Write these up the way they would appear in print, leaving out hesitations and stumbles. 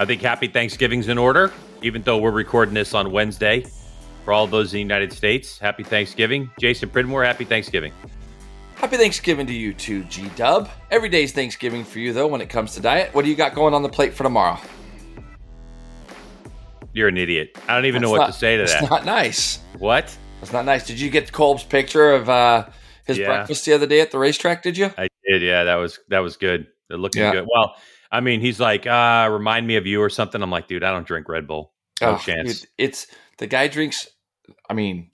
I think happy Thanksgiving's in order, even though we're recording this on Wednesday. For all those in the United States, happy Thanksgiving. Jason Pridmore, happy Thanksgiving. Happy Thanksgiving to you too, G-Dub. Every day's Thanksgiving for you, though, when it comes to diet. What do you got going on the plate for tomorrow? You're an idiot. I don't even know what to say to that. That's not nice. What? That's not nice. Did you get Colb's picture of his breakfast the other day at the racetrack, did you? I did, yeah. That was good. They're looking good. Well, I mean, he's like, remind me of you or something. I'm like, dude, I don't drink Red Bull. No chance. Dude, it's the guy drinks, I mean...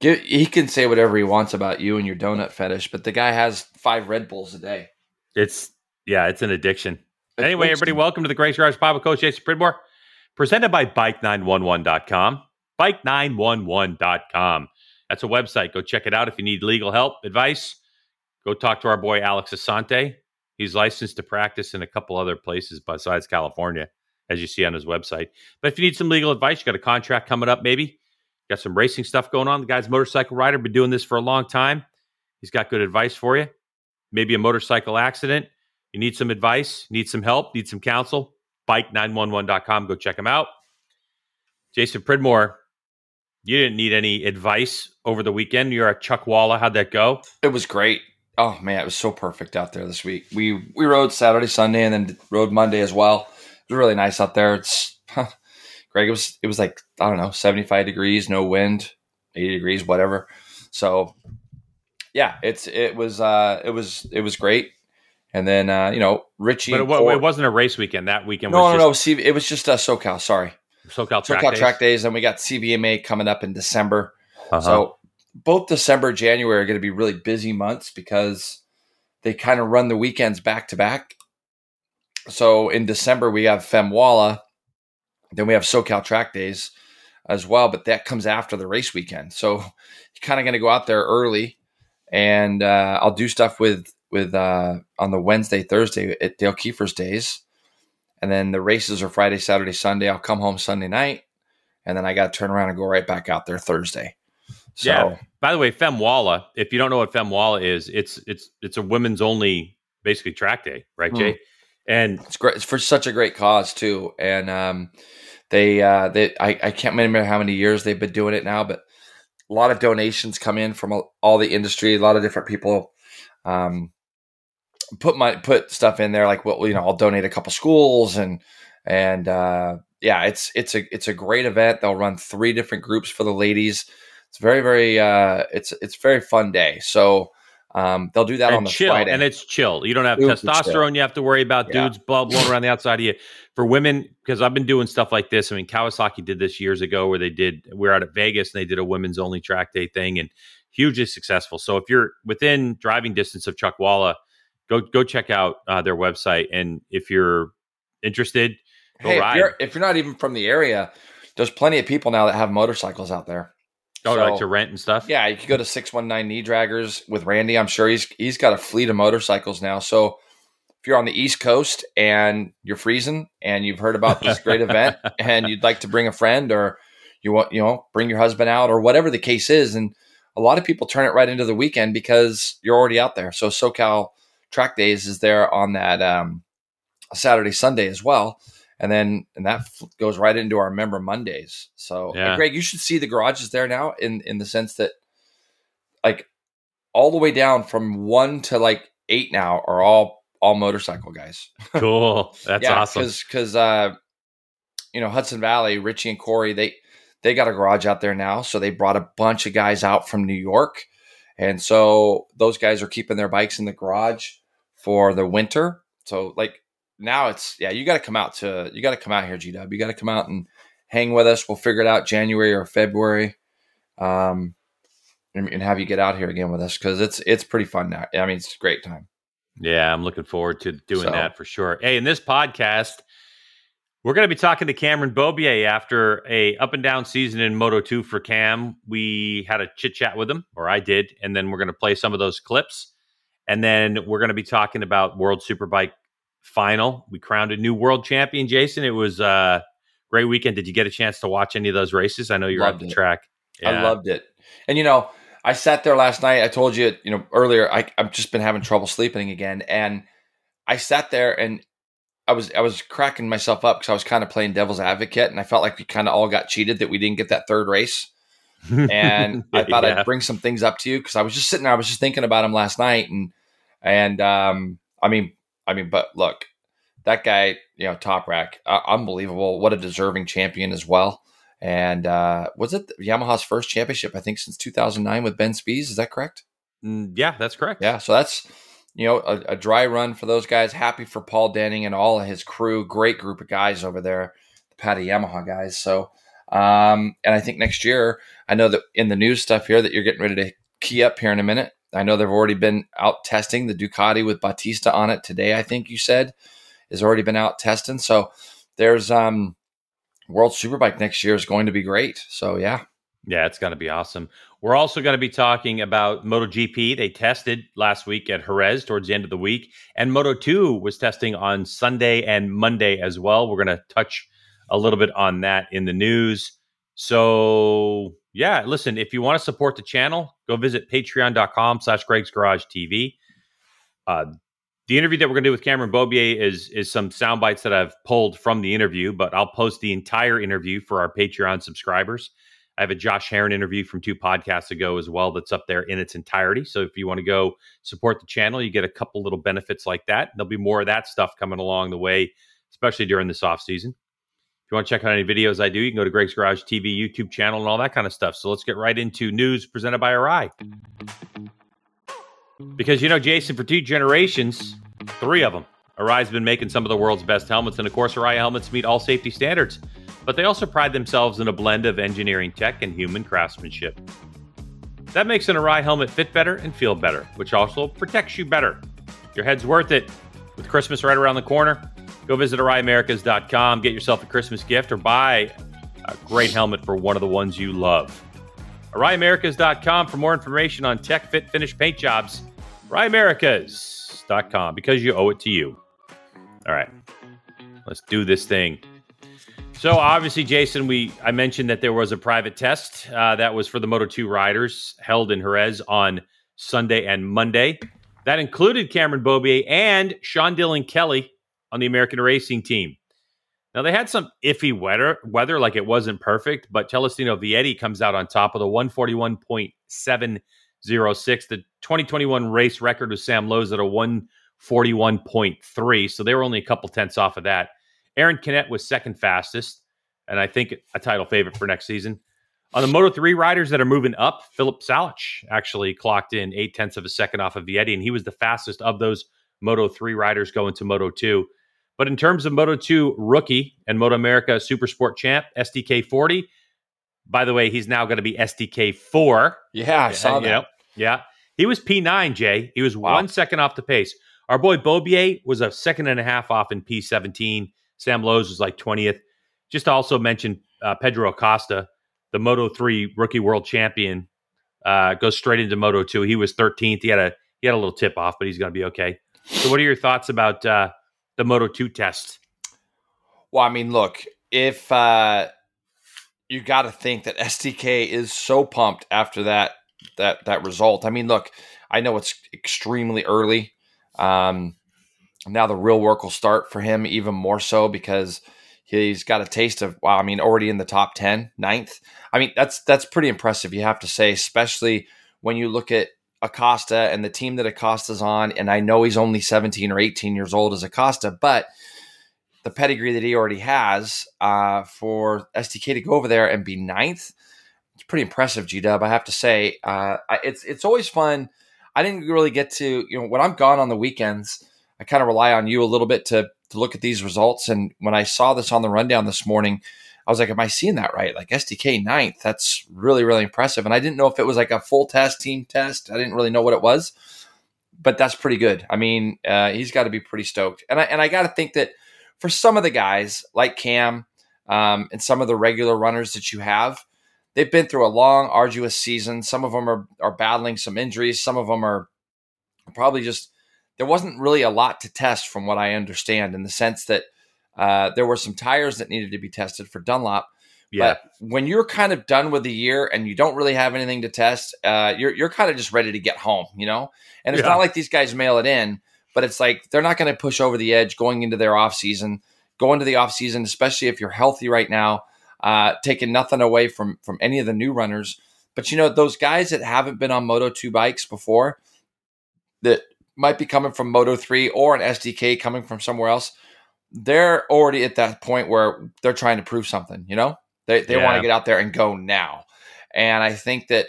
He can say whatever he wants about you and your donut fetish, but the guy has 5 Red Bulls a day. It's an addiction. Anyway, everybody, welcome to the Grace Garage Papa Coach Jason Pridmore, presented by Bike911.com. Bike911.com. That's a website. Go check it out if you need legal help, advice. Go talk to our boy Alex Asante. He's licensed to practice in a couple other places besides California, as you see on his website. But if you need some legal advice, you got a contract coming up, maybe. Got some racing stuff going on. The guy's a motorcycle rider, been doing this for a long time. He's got good advice for you. Maybe a motorcycle accident. You need some advice, need some help, need some counsel. Bike911.com. Go check him out. Jason Pridmore, you didn't need any advice over the weekend. You're at Chuckwalla. How'd that go? It was great. Oh, man, it was so perfect out there this week. We rode Saturday, Sunday, and then rode Monday as well. It was really nice out there. It's... Greg, it was like, I don't know, 75 degrees, no wind, 80 degrees, whatever. So yeah, it was great. And then, Richie. But it wasn't a race weekend. That weekend No. It was just SoCal. Sorry. SoCal track days. And we got CVMA coming up in December. Uh-huh. So both December, January are going to be really busy months because they kind of run the weekends back to back. So in December we have Femwalla. Then we have SoCal track days as well, but that comes after the race weekend. So you're kind of going to go out there early, and I'll do stuff with on the Wednesday, Thursday at Dale Kiefer's days. And then the races are Friday, Saturday, Sunday. I'll come home Sunday night, and then I got to turn around and go right back out there Thursday. So, yeah. By the way, Femwalla, if you don't know what Femwalla is, it's a women's only basically track day, right, Jay? Mm-hmm. And it's great. It's for such a great cause too. And I can't remember how many years they've been doing it now, but a lot of donations come in from all the industry. A lot of different people put stuff in there. Like, I'll donate a couple schools and it's a great event. They'll run 3 different groups for the ladies. It's very, very, it's very fun day. So, they'll do that on the Friday. And it's chill. You don't have testosterone you have to worry about, dudes blowing around the outside of you. For women, because I've been doing stuff like this. I mean, Kawasaki did this years ago where we were out at Vegas and they did a women's only track day thing and hugely successful. So if you're within driving distance of Chuckwalla, go check out their website. And if you're interested, ride. If you're not even from the area, there's plenty of people now that have motorcycles out there. Oh, so, like to rent and stuff? Yeah, you could go to 619 Knee Draggers with Randy. I'm sure he's got a fleet of motorcycles now. So if you're on the East Coast and you're freezing and you've heard about this great event and you'd like to bring a friend or you want, bring your husband out or whatever the case is. And a lot of people turn it right into the weekend because you're already out there. So SoCal Track Days is there on that Saturday, Sunday as well. And then that goes right into our member Mondays. So, yeah. Greg, you should see the garages there now in the sense that, like, all the way down from 1 to, like, 8 now are all motorcycle guys. Cool. That's awesome. Because Hudson Valley, Richie and Corey, they got a garage out there now. So they brought a bunch of guys out from New York. And so those guys are keeping their bikes in the garage for the winter. So, like, now you got to come out here, G-Dub. You got to come out and hang with us. We'll figure it out January or February, and have you get out here again with us because it's pretty fun now. I mean, it's a great time. Yeah, I'm looking forward to doing that for sure. Hey, in this podcast, we're going to be talking to Cameron Beaubier after a up and down season in Moto2 for Cam. We had a chit chat with him, or I did, and then we're going to play some of those clips, and then we're going to be talking about World Superbike final. We crowned a new world champion, Jason. It was a great weekend. Did you get a chance to watch any of those races? I know you're on the track. Yeah. I loved it. And, I sat there last night. I told you, earlier, I've just been having trouble sleeping again. And I sat there and I was cracking myself up because I was kind of playing devil's advocate, and I felt like we kind of all got cheated that we didn't get that third race. And I thought I'd bring some things up to you because I was just sitting there, I was just thinking about him last night, and but look, that guy, you know, Toprak, unbelievable! What a deserving champion as well. And was it Yamaha's first championship? I think since 2009 with Ben Spies. Is that correct? Yeah, that's correct. Yeah, so that's, you know, a dry run for those guys. Happy for Paul Denning and all of his crew. Great group of guys over there, the Patty Yamaha guys. So, and I think next year, I know that in the news stuff here that you're getting ready to key up here in a minute. I know they've already been out testing the Ducati with Bautista on it today. I think you said has already been out testing. So there's World Superbike next year is going to be great. So yeah. Yeah, it's going to be awesome. We're also going to be talking about MotoGP. They tested last week at Jerez towards the end of the week. And Moto2 was testing on Sunday and Monday as well. We're going to touch a little bit on that in the news. So yeah, listen, if you want to support the channel, go visit patreon.com/GregsGarageTV. The interview that we're going to do with Cameron Beaubier is some sound bites that I've pulled from the interview, but I'll post the entire interview for our Patreon subscribers. I have a Josh Herron interview from 2 podcasts ago as well that's up there in its entirety. So if you want to go support the channel, you get a couple little benefits like that. There'll be more of that stuff coming along the way, especially during this off season. If you want to check out any videos I do, you can go to Greg's Garage TV YouTube channel and all that kind of stuff. So let's get right into news presented by Arai. Because, you know, Jason, for 2 generations, 3 of them, Arai's been making some of the world's best helmets. And, of course, Arai helmets meet all safety standards. But they also pride themselves in a blend of engineering tech and human craftsmanship. That makes an Arai helmet fit better and feel better, which also protects you better. Your head's worth it. With Christmas right around the corner, go visit AraiAmericas.com, get yourself a Christmas gift, or buy a great helmet for one of the ones you love. AraiAmericas.com for more information on tech, fit, finish, paint jobs. AraiAmericas.com, because you owe it to you. All right, let's do this thing. So obviously, Jason, I mentioned that there was a private test that was for the Moto2 riders held in Jerez on Sunday and Monday. That included Cameron Beaubier and Sean Dylan Kelly on the American Racing Team. Now, they had some iffy weather, like it wasn't perfect, but Celestino Vietti comes out on top of the 141.706. The 2021 race record was Sam Lowe's at a 141.3, so they were only a couple tenths off of that. Aaron Canet was second fastest, and I think a title favorite for next season. On the Moto3 riders that are moving up, Philip Salich actually clocked in 0.8 seconds off of Vietti, and he was the fastest of those Moto3 riders going to Moto2. But in terms of Moto2 rookie and Moto America Super Sport champ, SDK40, by the way, he's now going to be SDK4. Yeah, I saw that. You know, yeah. He was P9, Jay. He was 1 second off the pace. Our boy Beaubier was a 1.5 seconds off in P17. Sam Lowe's was like 20th. Just also mentioned Pedro Acosta, the Moto3 rookie world champion, goes straight into Moto2. He was 13th. He had a little tip off, but he's going to be okay. So what are your thoughts about the Moto2 test? Well, I mean, look, if you got to think that SDK is so pumped after that result. I mean, look, I know it's extremely early. Now the real work will start for him even more so because he's got a taste of, wow, I mean, already in the top 10, 9th. I mean, that's pretty impressive, you have to say, especially when you look at Acosta and the team that Acosta's on, and I know he's only 17 or 18 years old as Acosta, but the pedigree that he already has for SDK to go over there and be 9th, it's pretty impressive, G-Dub, I have to say. It's always fun. I didn't really get to, you know, when I'm gone on the weekends, I kind of rely on you a little bit to look at these results, and when I saw this on the rundown this morning, I was like, am I seeing that right? Like SDK 9th, that's really, really impressive. And I didn't know if it was like a full test, team test. I didn't really know what it was, but that's pretty good. I mean, he's got to be pretty stoked. And I got to think that for some of the guys like Cam and some of the regular runners that you have, they've been through a long, arduous season. Some of them are battling some injuries. Some of them are probably just, there wasn't really a lot to test from what I understand in the sense that there were some tires that needed to be tested for Dunlop. Yeah. But when you're kind of done with the year and you don't really have anything to test, you're kind of just ready to get home, you know? And it's not like these guys mail it in, But it's like they're not going to push over the edge going into their off season. Go into the off season, especially if you're healthy right now, taking nothing away from any of the new runners. But, you know, those guys that haven't been on Moto2 bikes before that might be coming from Moto3 or an SDK coming from somewhere else, they're already at that point where they're trying to prove something, you know? They want to get out there and go now. And I think that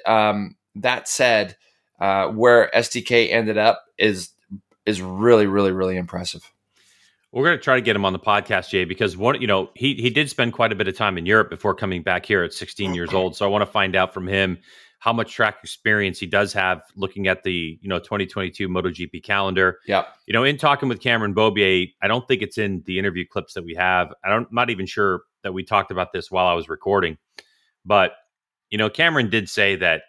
that said, where SDK ended up is really, really, really impressive. We're going to try to get him on the podcast, Jay, because one, you know, he did spend quite a bit of time in Europe before coming back here at 16 years old. So I want to find out from him how much track experience he does have looking at the, you know, 2022 MotoGP calendar. Yeah. You know, in talking with Cameron Beaubier, I don't think it's in the interview clips that we have. I'm not even sure that we talked about this while I was recording, but, you know, Cameron did say that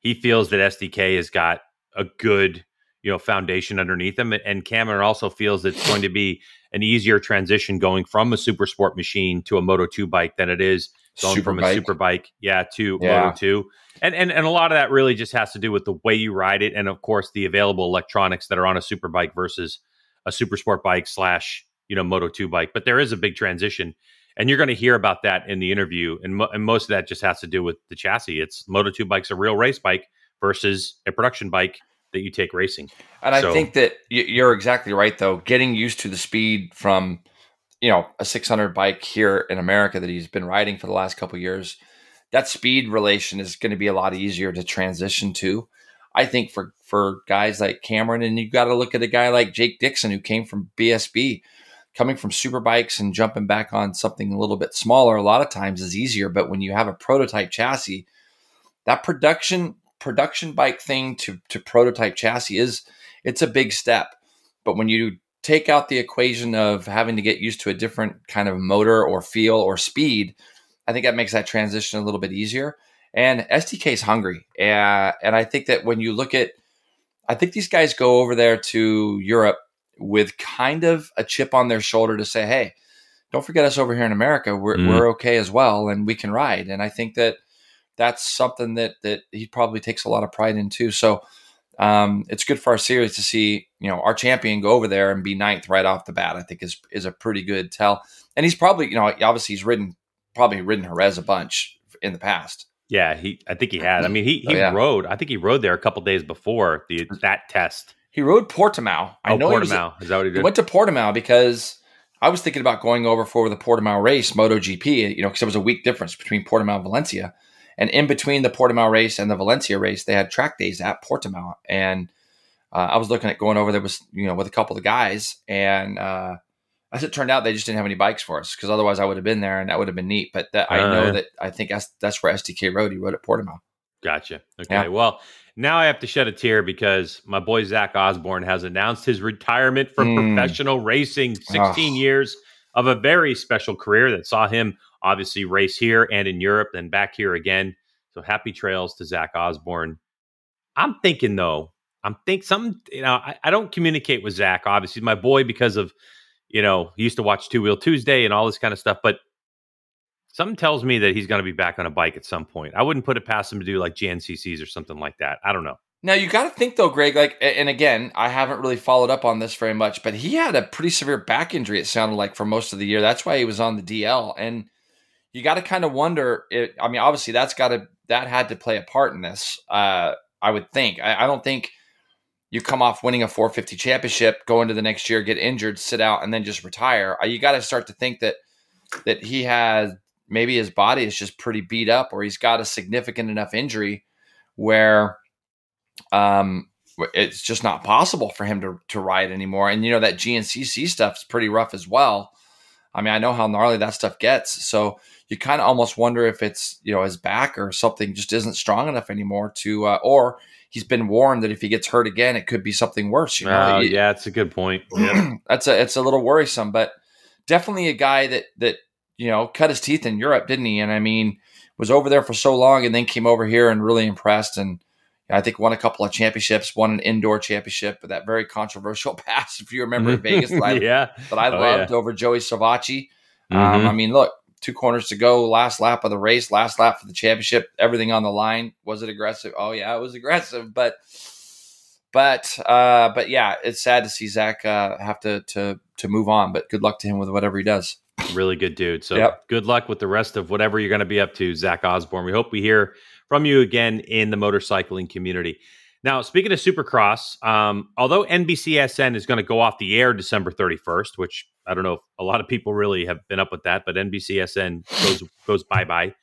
he feels that SDK has got a good, you know, foundation underneath them. And Cameron also feels it's going to be an easier transition going from a super sport machine to a Moto2 bike than it is going from a super bike, to Moto2. And a lot of that really just has to do with the way you ride it. And of course the available electronics that are on a super bike versus a super sport bike / you know, Moto2 bike. But there is a big transition, and you're going to hear about that in the interview. And most of that just has to do with the chassis. It's Moto2 bike's a real race bike versus a production bike that you take racing. And I think that you're exactly right, though. Getting used to the speed from, you know, a 600 bike here in America that he's been riding for the last couple of years, that speed relation is going to be a lot easier to transition to. I think for guys like Cameron, and you got to look at a guy like Jake Dixon, who came from BSB, coming from super bikes and jumping back on something a little bit smaller, a lot of times is easier. But when you have a prototype chassis, that production bike thing to prototype chassis it's a big step. But when you take out the equation of having to get used to a different kind of motor or feel or speed, I think that makes that transition a little bit easier. And SDK is hungry. And I think that when you look at, I think these guys go over there to Europe with kind of a chip on their shoulder to say, hey, don't forget us over here in America. We're okay as well, and we can ride. And I think that that's something that he probably takes a lot of pride in too. So it's good for our series to see, you know, our champion go over there and be ninth right off the bat. I think is a pretty good tell. And he's probably, you know, obviously he's ridden Jerez a bunch in the past. Yeah, I think he had. I mean, he rode. I think he rode there a couple days before that test. He rode Portimão. Portimão. Is that what he did? He went to Portimão because I was thinking about going over for the Portimão race, MotoGP. You know, because there was a week difference between Portimão and Valencia. And in between the Portimão race and the Valencia race, they had track days at Portimão. And I was looking at going over there with, you know, with a couple of guys. And as it turned out, they just didn't have any bikes for us, because otherwise I would have been there and that would have been neat. But I think that's where SDK rode. He rode at Portimão. Gotcha. Okay. Yeah. Well, now I have to shed a tear because my boy Zach Osborne has announced his retirement from professional racing. 16 years of a very special career that saw him obviously race here and in Europe and back here again. So happy trails to Zach Osborne. I'm thinking, though, something, you know, I don't communicate with Zach, obviously my boy, because of, you know, he used to watch Two Wheel Tuesday and all this kind of stuff, but something tells me that he's going to be back on a bike at some point. I wouldn't put it past him to do like JNCCs or something like that. I don't know. Now, you got to think, though, Greg, like, and again, I haven't really followed up on this very much, but he had a pretty severe back injury, it sounded like, for most of the year. That's why he was on the DL. And you got to kind of wonder, I mean, obviously, that had to play a part in this, I would think. I don't think you come off winning a 450 championship, go into the next year, get injured, sit out, and then just retire. You got to start to think that he has, maybe his body is just pretty beat up, or he's got a significant enough injury where it's just not possible for him to ride anymore. And you know, that GNCC stuff's pretty rough as well. I mean, I know how gnarly that stuff gets. So you kind of almost wonder if it's, you know, his back or something just isn't strong enough anymore to, or he's been warned that if he gets hurt again, it could be something worse. You know? Yeah, that's a good point. Yeah. It's a little worrisome, but definitely a guy that, you know, cut his teeth in Europe, didn't he? And I mean, was over there for so long and then came over here and really impressed, and I think won a couple of championships, won an indoor championship, but that very controversial pass, if you remember, in Vegas, that I loved over Joey Savacci. Mm-hmm. I mean, look, 2 corners to go, last lap of the race, last lap for the championship, everything on the line. Was it aggressive? Oh, yeah, it was aggressive, but But yeah, it's sad to see Zach have to move on. But good luck to him with whatever he does. Really good dude. So yep. Good luck with the rest of whatever you're going to be up to, Zach Osborne. We hope we hear from you again in the motorcycling community. Now, speaking of Supercross, although NBCSN is going to go off the air December 31st, which I don't know if a lot of people really have been up with that, but NBCSN goes bye-bye.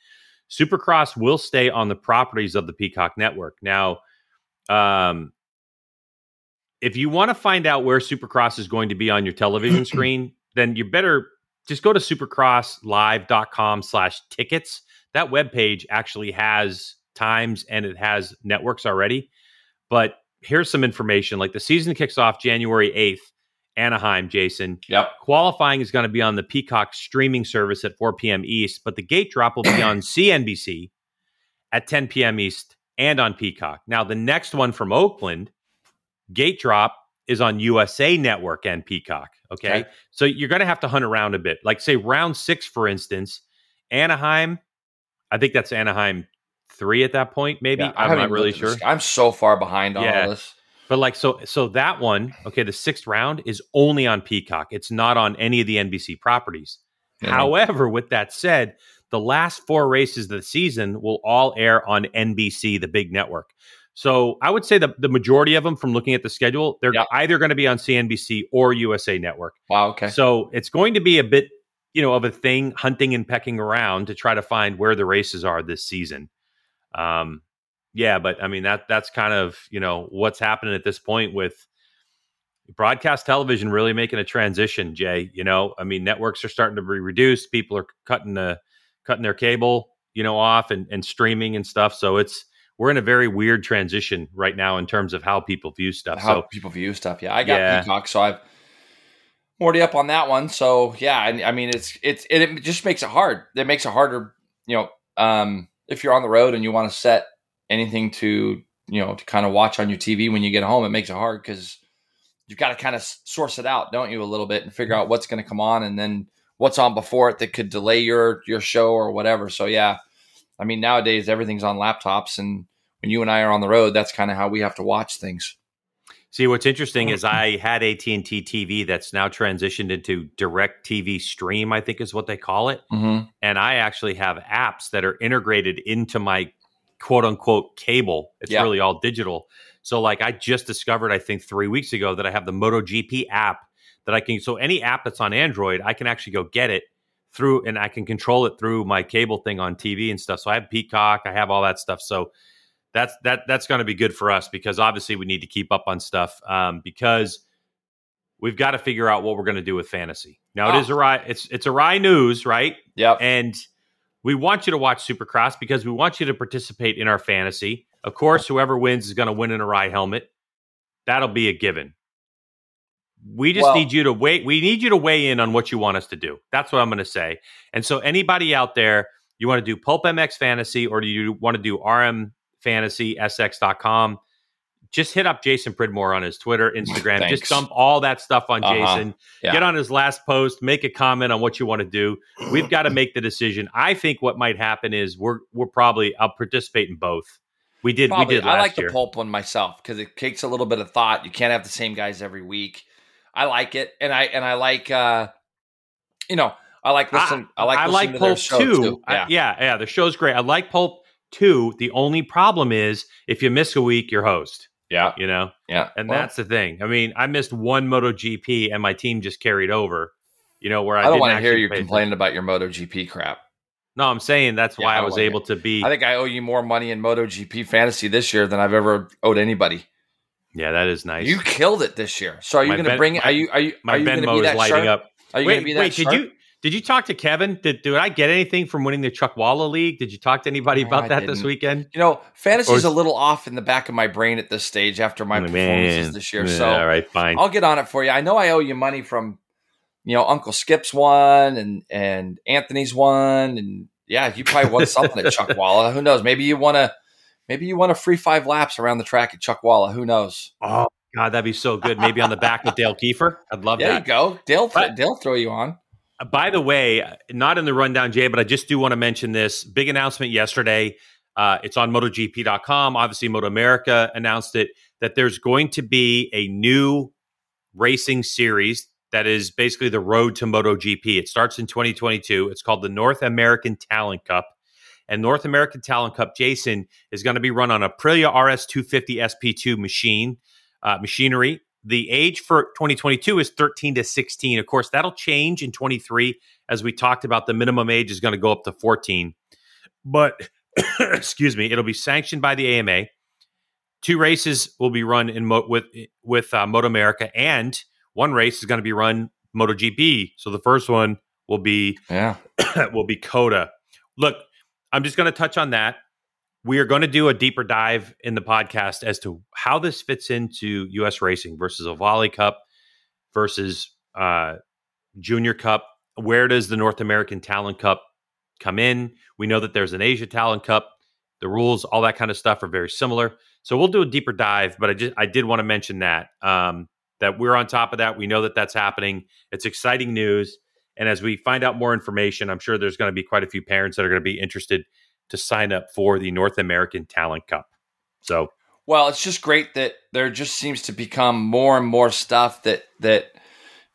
Supercross will stay on the properties of the Peacock Network. Now, if you want to find out where Supercross is going to be on your television screen, then you better just go to supercrosslive.com/tickets. That webpage actually has times and it has networks already. But here's some information. Like, the season kicks off January 8th, Anaheim, Jason. Yep. Qualifying is going to be on the Peacock streaming service at 4 p.m. East, but the gate drop will be on CNBC at 10 p.m. East and on Peacock. Now, the next one from Oakland, gate drop, is on USA Network and Peacock. Okay? So you're going to have to hunt around a bit. Like, say, round 6, for instance, Anaheim. I think that's Anaheim 3 at that point, maybe. Yeah, I'm not really sure. I'm so far behind on all this. But like, so that one, okay, the 6th round is only on Peacock. It's not on any of the NBC properties. Yeah. However, with that said, the last 4 races of the season will all air on NBC, the big network. So I would say the majority of them, from looking at the schedule, they're either going to be on CNBC or USA Network. Wow, okay. So it's going to be a bit, of a thing, hunting and pecking around to try to find where the races are this season. But I mean, that's kind of, what's happening at this point with broadcast television really making a transition, Jay. I mean, networks are starting to be reduced. People are cutting their cable, off and streaming and stuff. So we're in a very weird transition right now in terms of how people view stuff. Yeah. I got Peacock, so I've already up on that one. So yeah, I mean, it just makes it hard. It makes it harder, if you're on the road and you want to set anything to kind of watch on your TV when you get home, it makes it hard because you've got to kind of source it out, don't you, a little bit, and figure out what's going to come on and then what's on before it that could delay your show or whatever. So, yeah, I mean, nowadays everything's on laptops, and when you and I are on the road, that's kind of how we have to watch things. See, what's interesting is I had AT&T TV that's now transitioned into Direct TV Stream, I think is what they call it. Mm-hmm. And I actually have apps that are integrated into my quote-unquote cable. It's really all digital. So, like, I just discovered, I think 3 weeks ago, that I have the MotoGP app that I can... So any app that's on Android, I can actually go get it through, and I can control it through my cable thing on TV and stuff. So I have Peacock, I have all that stuff. So... That's going to be good for us because obviously we need to keep up on stuff because we've got to figure out what we're going to do with fantasy. Now it is Arai. It's Arai News, right? Yep. And we want you to watch Supercross because we want you to participate in our fantasy. Of course, whoever wins is going to win an Arai helmet. That'll be a given. We just need you to wait. We need you to weigh in on what you want us to do. That's what I'm going to say. And so anybody out there, you want to do Pulp MX fantasy or do you want to do RM fantasysx.com, just hit up Jason Pridmore on his Twitter, Instagram. Just dump all that stuff on Jason. Yeah. Get on his last post, make a comment on what you want to do. We've got to make the decision. I think what might happen is we're probably, I'll participate in both. We did last year. I like the Pulp one myself because it takes a little bit of thought. You can't have the same guys every week. I like it. And I like, I like listening. I like Pulp too. Yeah. The show's great. I like Pulp. 2, the only problem is if you miss a week, you're host. Yeah. Yeah. And that's the thing. I mean, I missed one MotoGP and my team just carried over, where I don't want to hear you complaining about your MotoGP crap. No, I'm saying that's why I was able to be. I think I owe you more money in MotoGP fantasy this year than I've ever owed anybody. Yeah, that is nice. You killed it this year. So are you going to bring it? Are you my Venmo is lighting up. Are you going to be that sharp? Did you talk to Kevin? Did I get anything from winning the Chuckwalla League? Did you talk to anybody about that this weekend? Fantasy's a little off in the back of my brain at this stage after my performances this year. So all right, fine. I'll get on it for you. I know I owe you money from, Uncle Skip's one and Anthony's one. And yeah, you probably won something at Chuckwalla. Who knows? Maybe you want a free 5 laps around the track at Chuckwalla. Who knows? Oh God, that'd be so good. Maybe on the back with Dale Kiefer. I'd love that. There you go. Dale throw you on. By the way, not in the rundown, Jay, but I just do want to mention this big announcement yesterday. It's on MotoGP.com. Obviously, Moto America announced it. that there's going to be a new racing series that is basically the road to MotoGP. It starts in 2022. It's called the North American Talent Cup. And North American Talent Cup, Jason, is going to be run on Aprilia RS250 SP2 machinery. The age for 2022 is 13 to 16. Of course, that'll change in 23. As we talked about, the minimum age is going to go up to 14. But, excuse me, it'll be sanctioned by the AMA. Two races will be run in with Moto America, and one race is going to be run MotoGP. So the first one will be will be COTA. Look, I'm just going to touch on that. We are going to do a deeper dive in the podcast as to how this fits into U.S. racing versus Ovale Cup versus Junior Cup. Where does the North American Talent Cup come in? We know that there's an Asia Talent Cup. The rules, all that kind of stuff, are very similar. So we'll do a deeper dive, but I did want to mention that that we're on top of that. We know that that's happening. It's exciting news, and as we find out more information, I'm sure there's going to be quite a few parents that are going to be interested to sign up for the North American Talent Cup. So, well, it's just great that there just seems to become more and more stuff that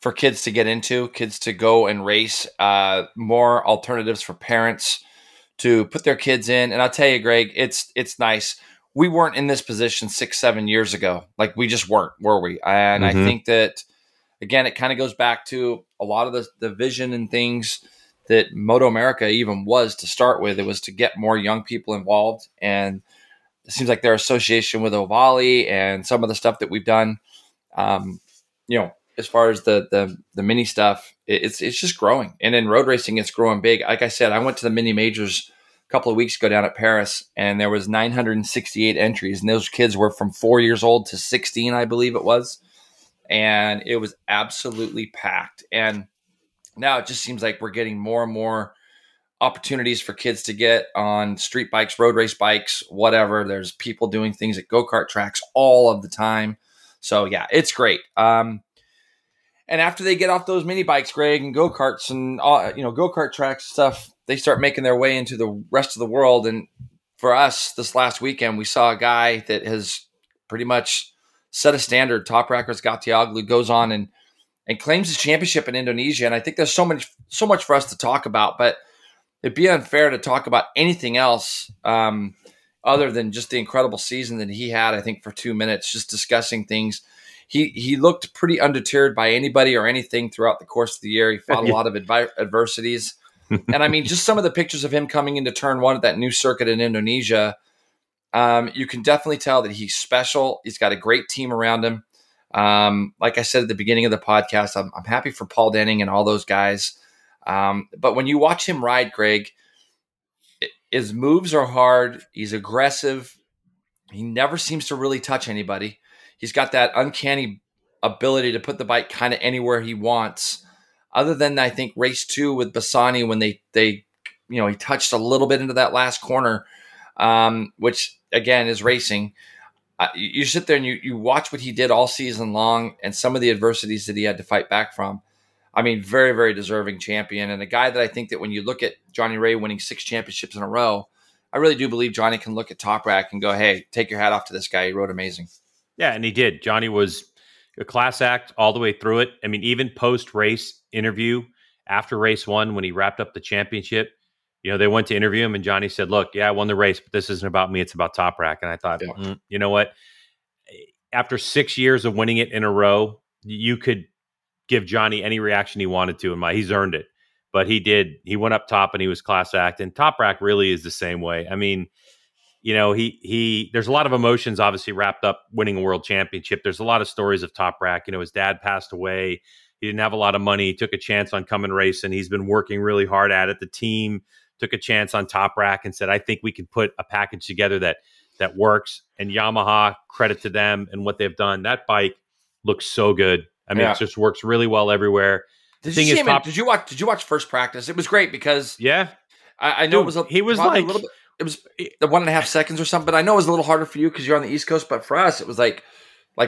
for kids to get into, kids to go and race, more alternatives for parents to put their kids in. And I'll tell you, Greg, it's nice. We weren't in this position 6-7 years ago. Like, we just weren't, were we? And I think that, again, it kind of goes back to a lot of the vision and things that Moto America even was to start with. It was to get more young people involved. And it seems like their association with Ovale and some of the stuff that we've done, as far as the mini stuff, it's just growing. And in road racing, it's growing big. Like I said, I went to the mini majors couple of weeks ago down at Paris, and there was 968 entries, and those kids were from 4 years old to 16, I believe it was. And it was absolutely packed. And now it just seems like we're getting more and more opportunities for kids to get on street bikes, road race bikes, whatever. There's people doing things at go-kart tracks all of the time. So yeah, it's great. And after they get off those mini bikes, Greg, and go-karts and all, go-kart tracks and stuff, they start making their way into the rest of the world. And for us, this last weekend, we saw a guy that has pretty much set a standard. Toprak Razgatlıoğlu goes on and claims his championship in Indonesia. And I think there's so much for us to talk about, but it'd be unfair to talk about anything else other than just the incredible season that he had, I think, for 2 minutes, just discussing things. He looked pretty undeterred by anybody or anything throughout the course of the year. He fought a lot of adversities. And I mean, just some of the pictures of him coming into turn one at that new circuit in Indonesia, you can definitely tell that he's special. He's got a great team around him. Like I said at the beginning of the podcast, I'm happy for Paul Denning and all those guys. But when you watch him ride, Greg, his moves are hard. He's aggressive. He never seems to really touch anybody. He's got that uncanny ability to put the bike kind of anywhere he wants. Other than, I think, race two with Bassani when they he touched a little bit into that last corner, which, again, is racing. You sit there and you watch what he did all season long and some of the adversities that he had to fight back from. I mean, very, very deserving champion. And a guy that I think that when you look at Johnny Rea winning 6 championships in a row, I really do believe Johnny can look at Toprak and go, hey, take your hat off to this guy. He rode amazing. Yeah, and he did. Johnny was a class act all the way through it. I mean, even post-race interview after race one, when he wrapped up the championship, they went to interview him and Johnny said, look, yeah, I won the race, but this isn't about me. It's about Toprak. And I thought, you know what? After 6 years of winning it in a row, you could give Johnny any reaction he wanted to. He's earned it, but he did. He went up top and he was class act, and Toprak really is the same way. I mean, he there's a lot of emotions obviously wrapped up winning a world championship. There's a lot of stories of Toprak. His dad passed away. He didn't have a lot of money. He took a chance on coming racing. He's been working really hard at it. The team took a chance on Toprak and said, I think we can put a package together that works. And Yamaha, credit to them and what they've done. That bike looks so good. It just works really well everywhere. Did you watch first practice? It was great because I know he was like a little bit. It was the 1.5 seconds or something, but I know it was a little harder for you because you're on the East Coast. But for us, it was like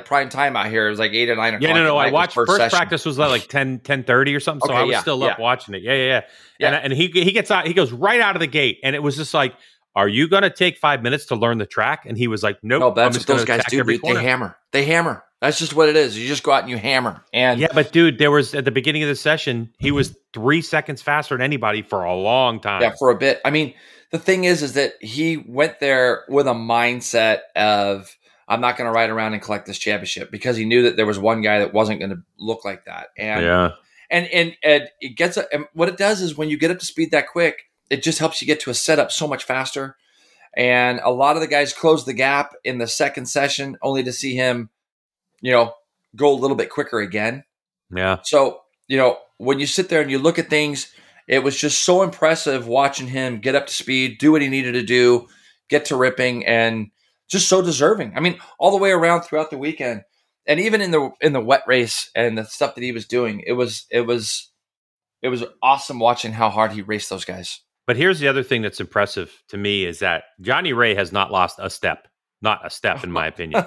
prime time out here. It was like 8 or 9 o'clock. Yeah, no. I watched first practice was like 10:30 or something. Okay, so I was still up watching it. Yeah. And he gets out. He goes right out of the gate, and it was just like, are you going to take 5 minutes to learn the track? And he was like, nope. No, that's what those guys do. They hammer. They hammer. That's just what it is. You just go out and you hammer. And yeah, but dude, there was at the beginning of the session, he was 3 seconds faster than anybody for a long time. Yeah, for a bit. I mean, the thing is that he went there with a mindset of, I'm not going to ride around and collect this championship, because he knew that there was one guy that wasn't going to look like that. And yeah. And it gets and what it does is when you get up to speed that quick, it just helps you get to a setup so much faster. And a lot of the guys closed the gap in the second session only to see him, you know, go a little bit quicker again. Yeah. So, you know, when you sit there and you look at things, it was just so impressive watching him get up to speed, do what he needed to do, get to ripping, and just so deserving. I mean, all the way around throughout the weekend. And even in the wet race and the stuff that he was doing, it was awesome watching how hard he raced those guys. But here's the other thing that's impressive to me is that Johnny Rea has not lost a step. Not a step, in my opinion.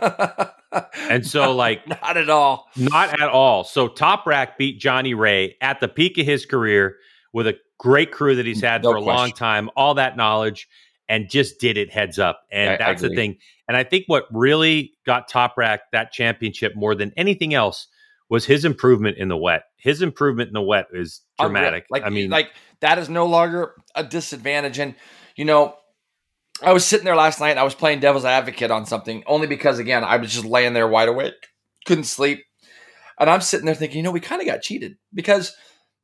And so, like, not at all. Not at all. So Toprak beat Johnny Rea at the peak of his career with a great crew that he's had for a long time, all that knowledge, and just did it heads up. And that's the thing. And I think what really got Toprak that championship more than anything else was his improvement in the wet. His improvement in the wet is dramatic. Like, I mean, like, that is no longer a disadvantage. And, you know, I was sitting there last night and I was playing devil's advocate on something, only because, again, I was just laying there wide awake, couldn't sleep. And I'm sitting there thinking, you know, we kind of got cheated, because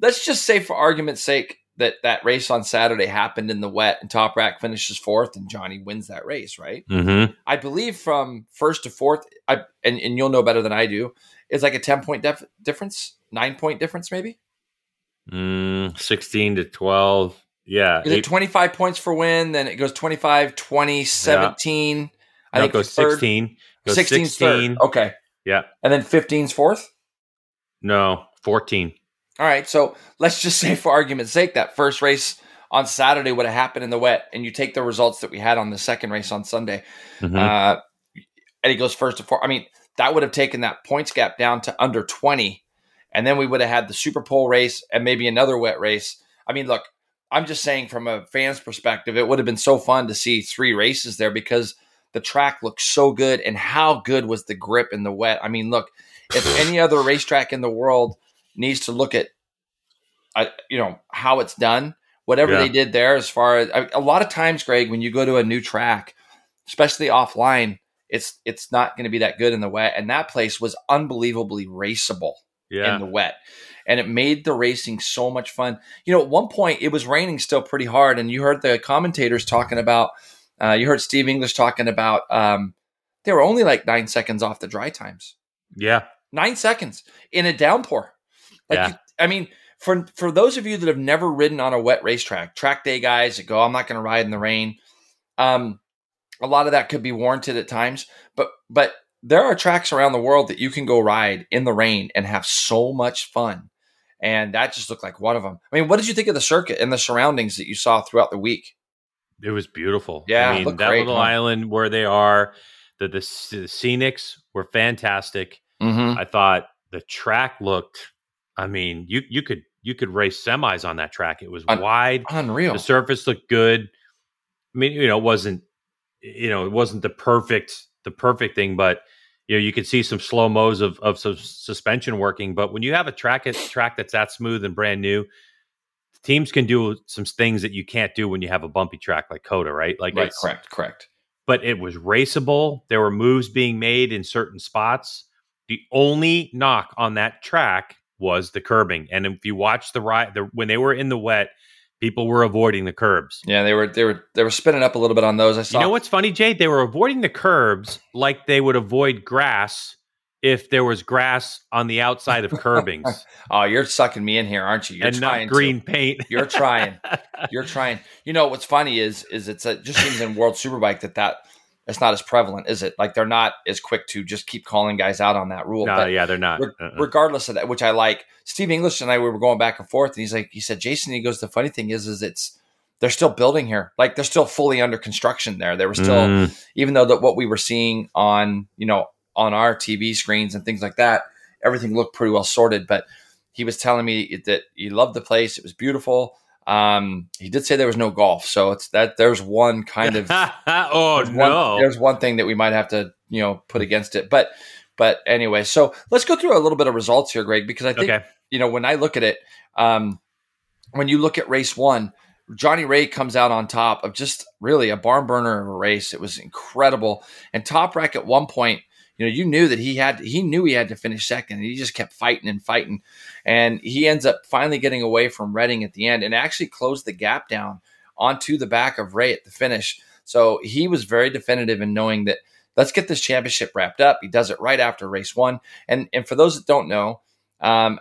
let's just say, for argument's sake, that race on Saturday happened in the wet and Toprak finishes fourth and Johnny wins that race, right? Mm-hmm. I believe from first to fourth, and you'll know better than I do, it's like a 10-point difference, 9-point difference maybe? 16 to 12. Yeah. Is it 25 points for win? Then it goes 25, 20, 17. Yeah. I think it goes third. 16. Goes 16. Third. Okay. Yeah. And then 15's fourth? No, 14. All right. So let's just say, for argument's sake, that first race on Saturday would have happened in the wet, and you take the results that we had on the second race on Sunday. Mm-hmm. And he goes first to fourth. I mean, that would have taken that points gap down to under 20. And then we would have had the Super Pole race and maybe another wet race. I mean, look, I'm just saying, from a fan's perspective, it would have been so fun to see three races there, because the track looked so good. And how good was the grip in the wet? I mean, look, if any other racetrack in the world needs to look at, you know, how it's done, whatever they did there, as far as a lot of times, Greg, when you go to a new track, especially offline, it's not going to be that good in the wet. And that place was unbelievably raceable in the wet. And it made the racing so much fun. You know, at one point, it was raining still pretty hard. And you heard the commentators talking about, you heard Steve English talking about, they were only like 9 seconds off the dry times. Yeah. 9 seconds in a downpour. Like, yeah. I mean, for those of you that have never ridden on a wet racetrack, track day guys that go, I'm not going to ride in the rain. A lot of that could be warranted at times. But there are tracks around the world that you can go ride in the rain and have so much fun. And that just looked like one of them. I mean, what did you think of the circuit and the surroundings that you saw throughout the week? It was beautiful. Yeah, I mean, that great, little island where they are, the scenics were fantastic. Mm-hmm. I thought the track looked, I mean, you could race semis on that track. It was wide, unreal. The surface looked good. I mean, you know, it wasn't the perfect thing, but you know, you could see some slow mo's of some suspension working. But when you have a track that's that smooth and brand new, teams can do some things that you can't do when you have a bumpy track like COTA, right? Like, right, correct. But it was raceable. There were moves being made in certain spots. The only knock on that track was the curbing. And if you watch the ride, when they were in the wet, people were avoiding the curbs. Yeah, they were spinning up a little bit on those. I saw. You know what's funny, Jade? They were avoiding the curbs like they would avoid grass if there was grass on the outside of curbings. Oh, you're sucking me in here, aren't you? You're and trying not green paint. You're trying. You're trying. You know what's funny is it just seems in World Superbike that it's not as prevalent, is it? Like, they're not as quick to just keep calling guys out on that rule. No, but yeah, they're not. Regardless of that, which I like. Steve English and I, we were going back and forth, and he's like, he said, Jason, he goes, the funny thing is they're still building here. Like, they're still fully under construction there. They were still, even though that what we were seeing on, you know, on our TV screens and things like that, everything looked pretty well sorted. But he was telling me that he loved the place. It was beautiful. He did say there was no golf, so it's that there's one kind of there's one thing that we might have to, you know, put against it. But anyway, so let's go through a little bit of results here, Greg, because I think you know, when I look at it, when you look at race one, Johnny Rea comes out on top of just really a barn burner of a race. It was incredible. And Toprak at one point, you know, you knew that he knew he had to finish second. And he just kept fighting. And he ends up finally getting away from Redding at the end and actually closed the gap down onto the back of Rea at the finish. So he was very definitive in knowing that let's get this championship wrapped up. He does it right after race one. And for those that don't know, and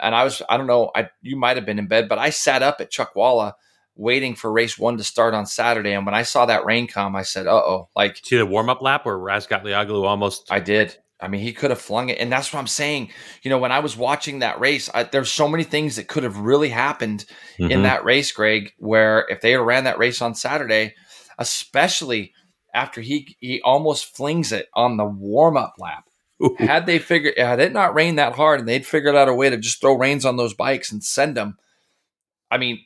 you might've been in bed, but I sat up at Chuckwalla waiting for race one to start on Saturday. And when I saw that rain come, I said, uh-oh. Like, see the warm-up lap where Razgatlıoğlu almost... I did. I mean, he could have flung it. And that's what I'm saying. You know, when I was watching that race, there's so many things that could have really happened in that race, Greg, where if they ran that race on Saturday, especially after he almost flings it on the warm-up lap. Ooh. Had it not rained that hard and they'd figured out a way to just throw rains on those bikes and send them, I mean,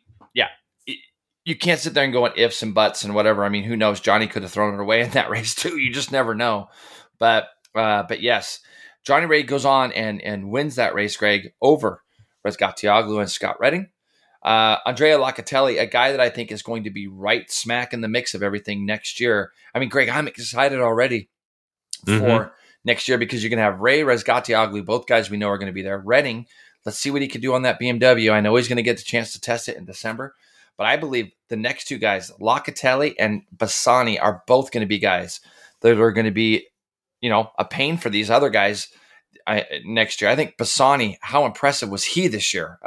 you can't sit there and go on ifs and buts and whatever. I mean, who knows? Johnny could have thrown it away in that race too. You just never know. But yes, Johnny Rea goes on and wins that race, Greg, over Razgatlıoğlu and Scott Redding. Andrea Locatelli, a guy that I think is going to be right smack in the mix of everything next year. I mean, Greg, I'm excited already for next year because you're going to have Rea, Razgatlıoğlu, both guys we know are going to be there. Redding, let's see what he can do on that BMW. I know he's going to get the chance to test it in December. But I believe the next two guys, Locatelli and Bassani, are both going to be guys that are going to be, you know, a pain for these other guys next year. I think Bassani, how impressive was he this year?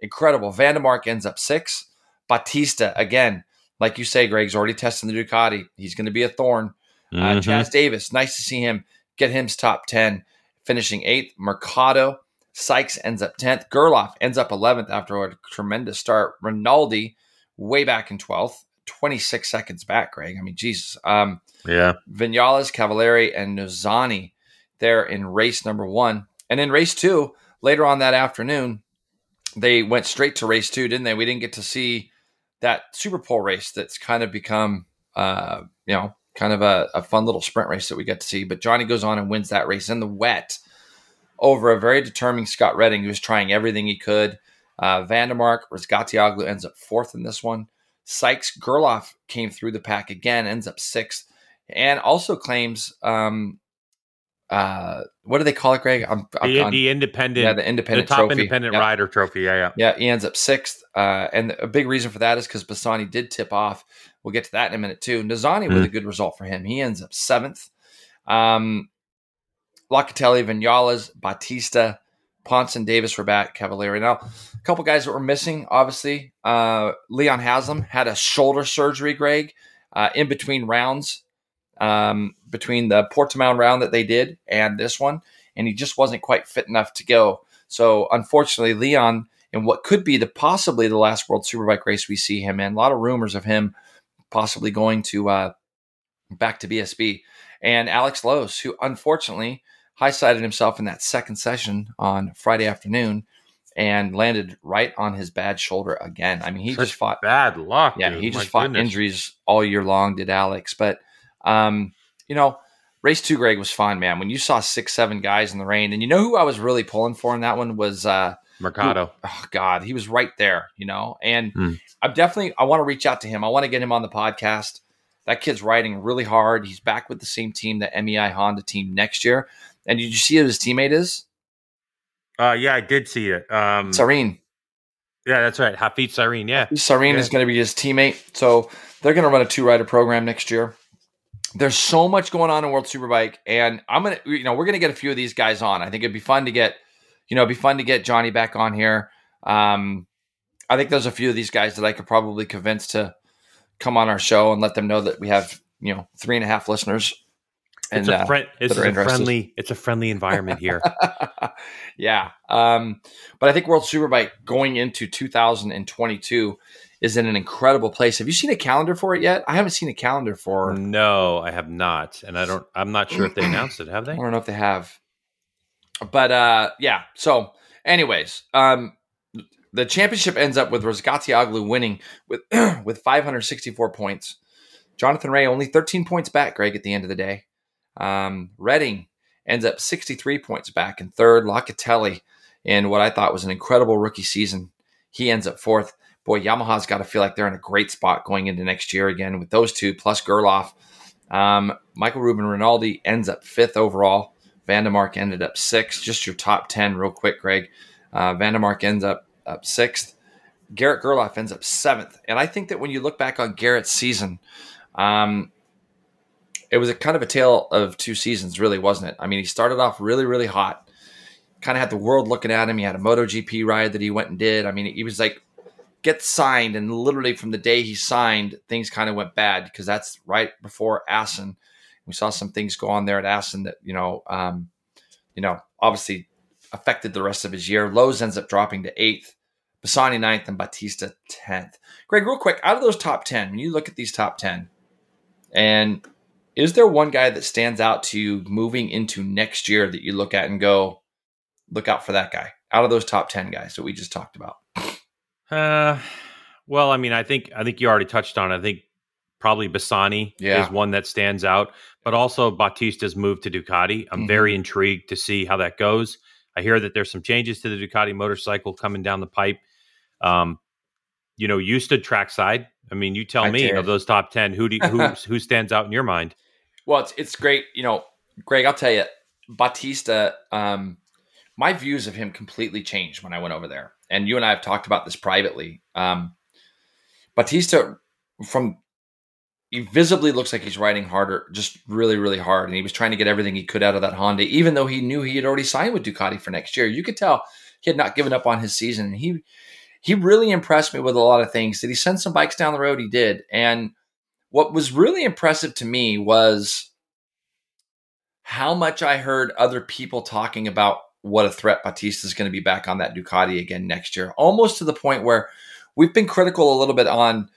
Incredible. Vandermark ends up 6th. Bautista, again, like you say, Greg's already testing the Ducati. He's going to be a thorn. Chaz Davis, nice to see him. Get him's top 10, finishing 8th. Mercado. Sykes ends up 10th. Gerloff ends up 11th after a tremendous start. Rinaldi way back in 12th, 26 seconds back, Greg. I mean, Jesus. Vinales, Cavalieri, and Nozani there in race number 1. And in race 2, later on that afternoon, they went straight to race 2, didn't they? We didn't get to see that Super Pole race that's kind of become, kind of a fun little sprint race that we get to see. But Johnny goes on and wins that race in the wet over a very determined Scott Redding, who was trying everything he could. Vandermark, Razgatlıoğlu ends up 4th in this one. Sykes, Gerloff came through the pack again, ends up 6th, and also claims, what do they call it, Greg? Rider trophy. Yeah, he ends up 6th. And a big reason for that is because Bassani did tip off. We'll get to that in a minute, too. Nozani with a good result for him. He ends up 7th. Locatelli, Vinales, Bautista, Ponce, and Davis were back. Cavalieri. Now, a couple guys that were missing, obviously. Leon Haslam had a shoulder surgery, Greg, in between rounds, between the Portimão round that they did and this one, and he just wasn't quite fit enough to go. So, unfortunately, Leon, in what could be possibly the last World Superbike race we see him in, a lot of rumors of him possibly going to back to BSB, and Alex Lowe's, who unfortunately high-sided himself in that second session on Friday afternoon and landed right on his bad shoulder again. I mean, he just fought bad luck. Yeah, dude. He just fought injuries all year long, did Alex. But, you know, race 2, Greg, was fun, man. When you saw 6, 7 guys in the rain, and you know who I was really pulling for in that one was Mercado. He was right there, you know. And I want to reach out to him. I want to get him on the podcast. That kid's riding really hard. He's back with the same team, the MEI Honda team, next year. And did you see who his teammate is? Yeah, I did see it. Sareen. Yeah, that's right. Hafid Sareen, yeah. Sareen is going to be his teammate. So they're going to run a 2-rider program next year. There's so much going on in World Superbike. And we're going to get a few of these guys on. I think it'd be fun to get, Johnny back on here. I think there's a few of these guys that I could probably convince to come on our show and let them know that we have, 3.5 listeners. And it's a friendly environment here. Yeah. But I think World Superbike going into 2022 is in an incredible place. Have you seen a calendar for it yet? I haven't seen a calendar for... No, I have not. And I'm not sure if they announced it. Have they? I don't know if they have, but yeah. So anyways, the championship ends up with Razgatlıoğlu winning with with 564 points. Jonathan Rea only 13 points back, Greg, at the end of the day. Redding ends up 63 points back in third. Locatelli, in what I thought was an incredible rookie season, he ends up fourth. Boy, Yamaha's got to feel like they're in a great spot going into next year again with those two, plus Gerloff. Michael Rubin Rinaldi ends up fifth overall. Vandermark ended up sixth. Just your top 10 real quick, Greg. Vandermark ends up sixth. Garrett Gerloff ends up seventh. And I think that when you look back on Garrett's season, it was a kind of a tale of two seasons, really, wasn't it? I mean, he started off really, really hot. Kind of had the world looking at him. He had a MotoGP ride that he went and did. I mean, he was like, get signed. And literally from the day he signed, things kind of went bad because that's right before Assen. We saw some things go on there at Assen that, obviously affected the rest of his year. Lowe's ends up dropping to eighth. Bassani 9th and Bautista 10th. Greg, real quick, out of those top 10, when you look at these top 10, and is there one guy that stands out to you moving into next year that you look at and go, look out for that guy, out of those top 10 guys that we just talked about? Well, I mean, I think you already touched on it. I think probably Bassani is one that stands out, but also Bautista's move to Ducati. I'm very intrigued to see how that goes. I hear that there's some changes to the Ducati motorcycle coming down the pipe. You stood trackside. I mean, you tell me of those top 10, who stands out in your mind? Well, it's great. You know, Greg, I'll tell you, Bautista, my views of him completely changed when I went over there. And you and I have talked about this privately. Bautista, he visibly looks like he's riding harder, just really, really hard. And he was trying to get everything he could out of that Honda, even though he knew he had already signed with Ducati for next year. You could tell he had not given up on his season. And he really impressed me with a lot of things. Did he send some bikes down the road? He did. And what was really impressive to me was how much I heard other people talking about what a threat Bautista is going to be back on that Ducati again next year, almost to the point where we've been critical a little bit on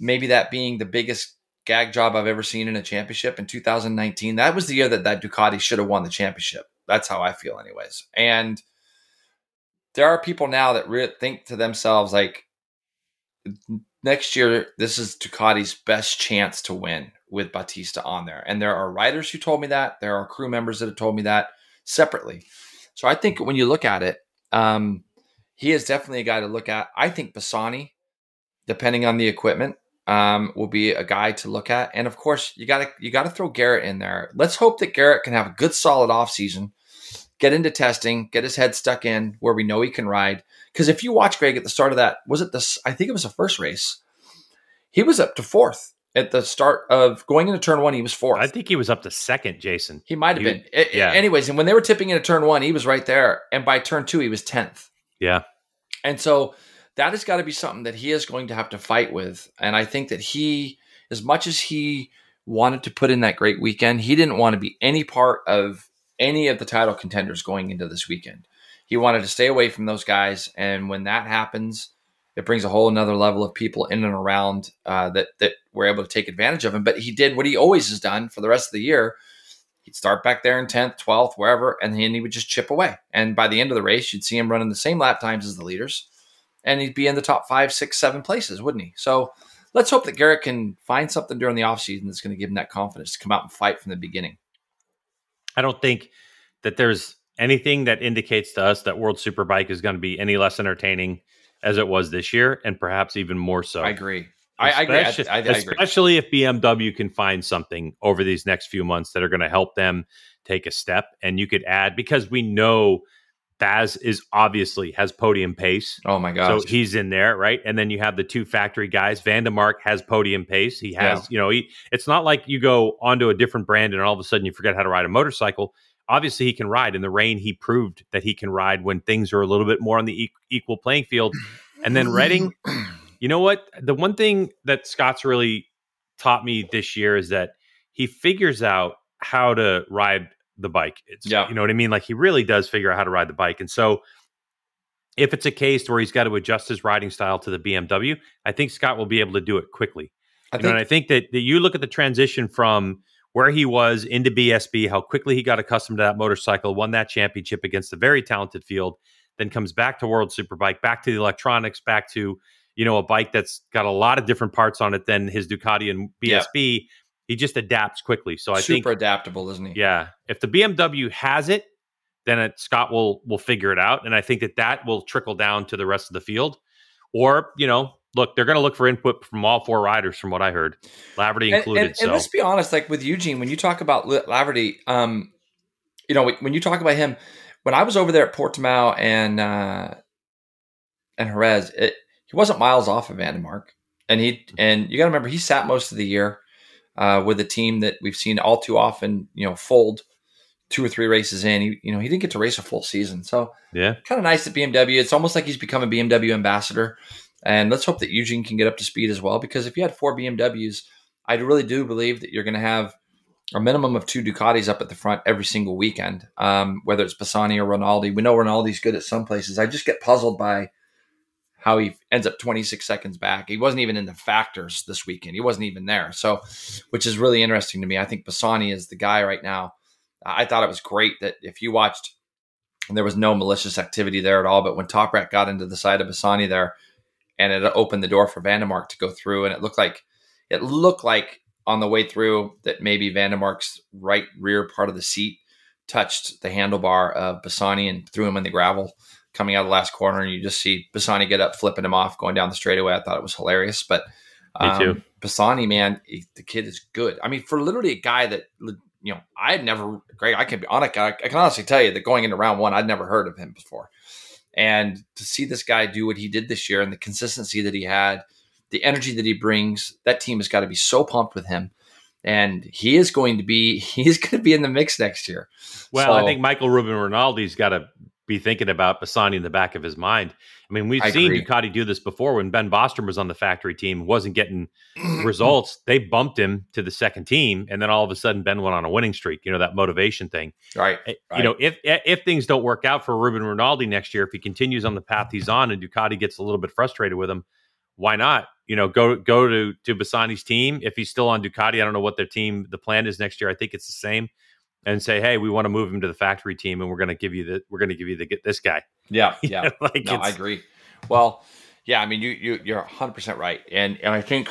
maybe that being the biggest gag job I've ever seen in a championship in 2019. That was the year that Ducati should have won the championship. That's how I feel anyways. And there are people now that think to themselves, like, next year, this is Ducati's best chance to win with Bautista on there. And there are riders who told me that. There are crew members that have told me that separately. So I think when you look at it, he is definitely a guy to look at. I think Bassani, depending on the equipment, will be a guy to look at. And of course, you gotta throw Garrett in there. Let's hope that Garrett can have a good, solid off season, get into testing, get his head stuck in where we know he can ride. Because if you watch, Greg, at the start of that, I think it was the first race, he was up to fourth at the start of going into turn one. He was fourth. I think he was up to second, Jason. He might have been. Anyways, and when they were tipping into turn one, he was right there. And by turn two, he was 10th. Yeah. And so that has got to be something that he is going to have to fight with. And I think that he, as much as he wanted to put in that great weekend, he didn't want to be any part of any of the title contenders going into this weekend. He wanted to stay away from those guys. And when that happens, it brings a whole another level of people in and around that were able to take advantage of him. But he did what he always has done for the rest of the year. He'd start back there in 10th, 12th, wherever, and then he would just chip away. And by the end of the race, you'd see him running the same lap times as the leaders. And he'd be in the top 5, 6, 7 places, wouldn't he? So let's hope that Garrett can find something during the offseason that's going to give him that confidence to come out and fight from the beginning. I don't think that there's anything that indicates to us that World Superbike is going to be any less entertaining as it was this year, and perhaps even more so. I agree. I agree. Especially if BMW can find something over these next few months that are going to help them take a step. And you could add, because we know Baz has podium pace. Oh my gosh. So he's in there, right? And then you have the two factory guys. Vandermark has podium pace. He has, it's not like you go onto a different brand and all of a sudden you forget how to ride a motorcycle. Obviously he can ride in the rain. He proved that he can ride when things are a little bit more on the equal playing field. And then Redding, you know what? The one thing that Scott's really taught me this year is that he figures out how to ride the bike. You know what I mean? Like, he really does figure out how to ride the bike. And so if it's a case where he's got to adjust his riding style to the BMW, I think Scott will be able to do it quickly. I think that you look at the transition from where he was into BSB, how quickly he got accustomed to that motorcycle, won that championship against a very talented field. then comes back to World Superbike, back to the electronics, back to, you know, a bike that's got a lot of different parts on it than his Ducati and BSB. Yeah. He just adapts quickly. So I think super adaptable, isn't he? Yeah. If the BMW has it, then Scott will figure it out. And I think that will trickle down to the rest of the field. Or, you know, look, they're going to look for input from all four riders, from what I heard, Laverty included. And let's be honest, like with Eugene, when you talk about Laverty, you know, when you talk about him, when I was over there at Portimão and Jerez, he wasn't miles off of Vandermark. And you got to remember, he sat most of the year with a team that we've seen all too often, you know, fold two or three races in. He didn't get to race a full season. So yeah, kind of nice at BMW. It's almost like he's become a BMW ambassador. And let's hope that Eugene can get up to speed as well, because if you had four BMWs, I really do believe that you're going to have a minimum of two Ducatis up at the front every single weekend, whether it's Bassani or Rinaldi. We know Rinaldi's good at some places. I just get puzzled by how he ends up 26 seconds back. He wasn't even in the factors this weekend. He wasn't even there. So, which is really interesting to me. I think Bassani is the guy right now. I thought it was great that if you watched, and there was no malicious activity there at all, but when Toprak got into the side of Bassani there, and it opened the door for Vandermark to go through. And it looked like on the way through that maybe Vandermark's right rear part of the seat touched the handlebar of Bassani and threw him in the gravel coming out of the last corner. And you just see Bassani get up, flipping him off, going down the straightaway. I thought it was hilarious. But me too. Bassani, man, the kid is good. I mean, for literally a guy that, you know, I had never, Greg, I can honestly tell you that going into round one, I'd never heard of him before. And to see this guy do what he did this year and the consistency that he had, the energy that he brings, that team has got to be so pumped with him. And he's going to be in the mix next year. Well, I think Michael Rubin Rinaldi's got to be thinking about Bassani in the back of his mind. I mean, we've seen Ducati do this before when Ben Bostrom was on the factory team, wasn't getting results. They bumped him to the second team. And then all of a sudden Ben went on a winning streak, you know, that motivation thing. Right. You know, if things don't work out for Ruben Rinaldi next year, if he continues on the path he's on and Ducati gets a little bit frustrated with him, why not, you know, go to Bassani's team. If he's still on Ducati, I don't know what the plan is next year. I think it's the same. And say, hey, we want to move him to the factory team, and we're going to give you this guy. Yeah. No, I agree. Well, yeah, I mean, you're 100% right, and I think,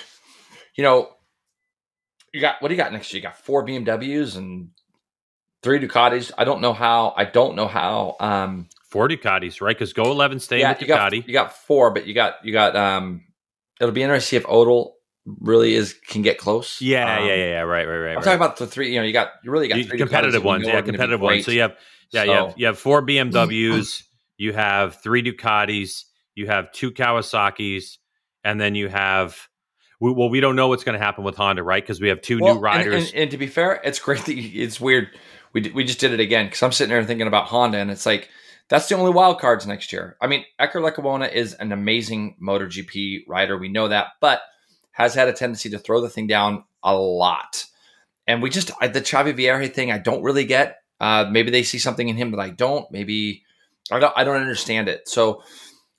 you know, you got, what do you got next year? You got four BMWs and three Ducatis. I don't know how. Four Ducatis, right? Because go 11, stay with Ducati. You got four, but you got. It'll be interesting to see if Odell really can get close. Yeah. Right. I'm talking about the three. You know, you really got three competitive ones. Yeah, competitive ones. So you have four BMWs. You have three Ducatis. You have two Kawasaki's, and then you have. We don't know what's going to happen with Honda, right? Because we have two new riders. And to be fair, it's great that it's weird. We just did it again because I'm sitting there thinking about Honda, and it's like that's the only wild cards next year. I mean, Iker Lecuona is an amazing MotoGP rider. We know that, but has had a tendency to throw the thing down a lot. And the Xavi Vierge thing, I don't really get. Maybe they see something in him that I don't. Maybe I don't understand it. So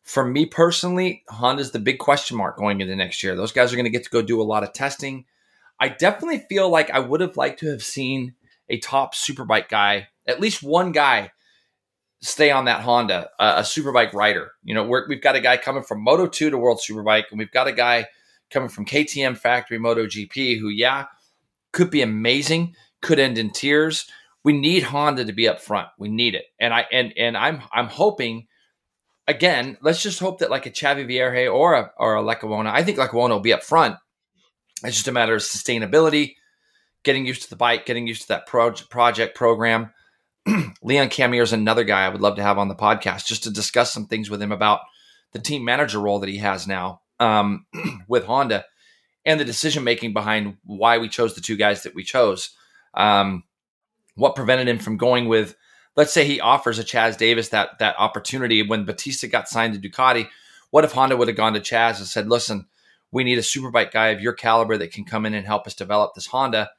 for me personally, Honda's the big question mark going into next year. Those guys are going to get to go do a lot of testing. I definitely feel like I would have liked to have seen a top Superbike guy, at least one guy, stay on that Honda, a Superbike rider. You know, we've got a guy coming from Moto2 to World Superbike, and we've got a guy coming from KTM Factory MotoGP, who, could be amazing, could end in tears. We need Honda to be up front. We need it. And I'm hoping, again, let's just hope that like a Xavi Vierge or a Lecuona, I think Lecuona will be up front. It's just a matter of sustainability, getting used to the bike, getting used to that project program. Leon Camier is another guy I would love to have on the podcast just to discuss some things with him about the team manager role that he has now. With Honda and the decision-making behind why we chose the two guys that we chose. What prevented him from going with, let's say he offers a Chaz Davis that opportunity when Bautista got signed to Ducati. What if Honda would have gone to Chaz and said, listen, we need a Superbike guy of your caliber that can come in and help us develop this Honda.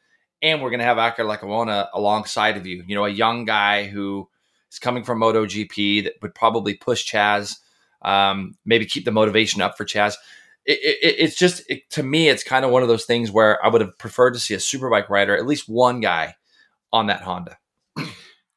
And we're going to have Iker Lecuona alongside of you. You know, a young guy who is coming from MotoGP that would probably push Chaz. Maybe keep the motivation up for Chaz. It's just, to me, it's kind of one of those things where I would have preferred to see a Superbike rider, at least one guy on that Honda.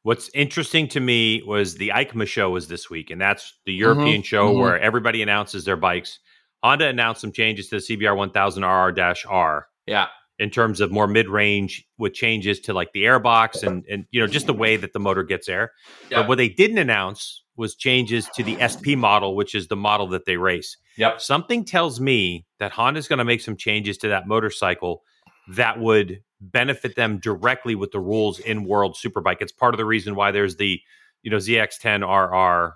What's interesting to me was the EICMA show was this week, and that's the European show where everybody announces their bikes. Honda announced some changes to the CBR 1000 RR-R. Yeah. In terms of more mid-range with changes to like the airbox and you know, just the way that the motor gets air. Yeah. But what they didn't announce was changes to the SP model, which is the model that they race. Yep. Something tells me that Honda's going to make some changes to that motorcycle that would benefit them directly with the rules in World Superbike. It's part of the reason why there's the, you know, ZX10 RR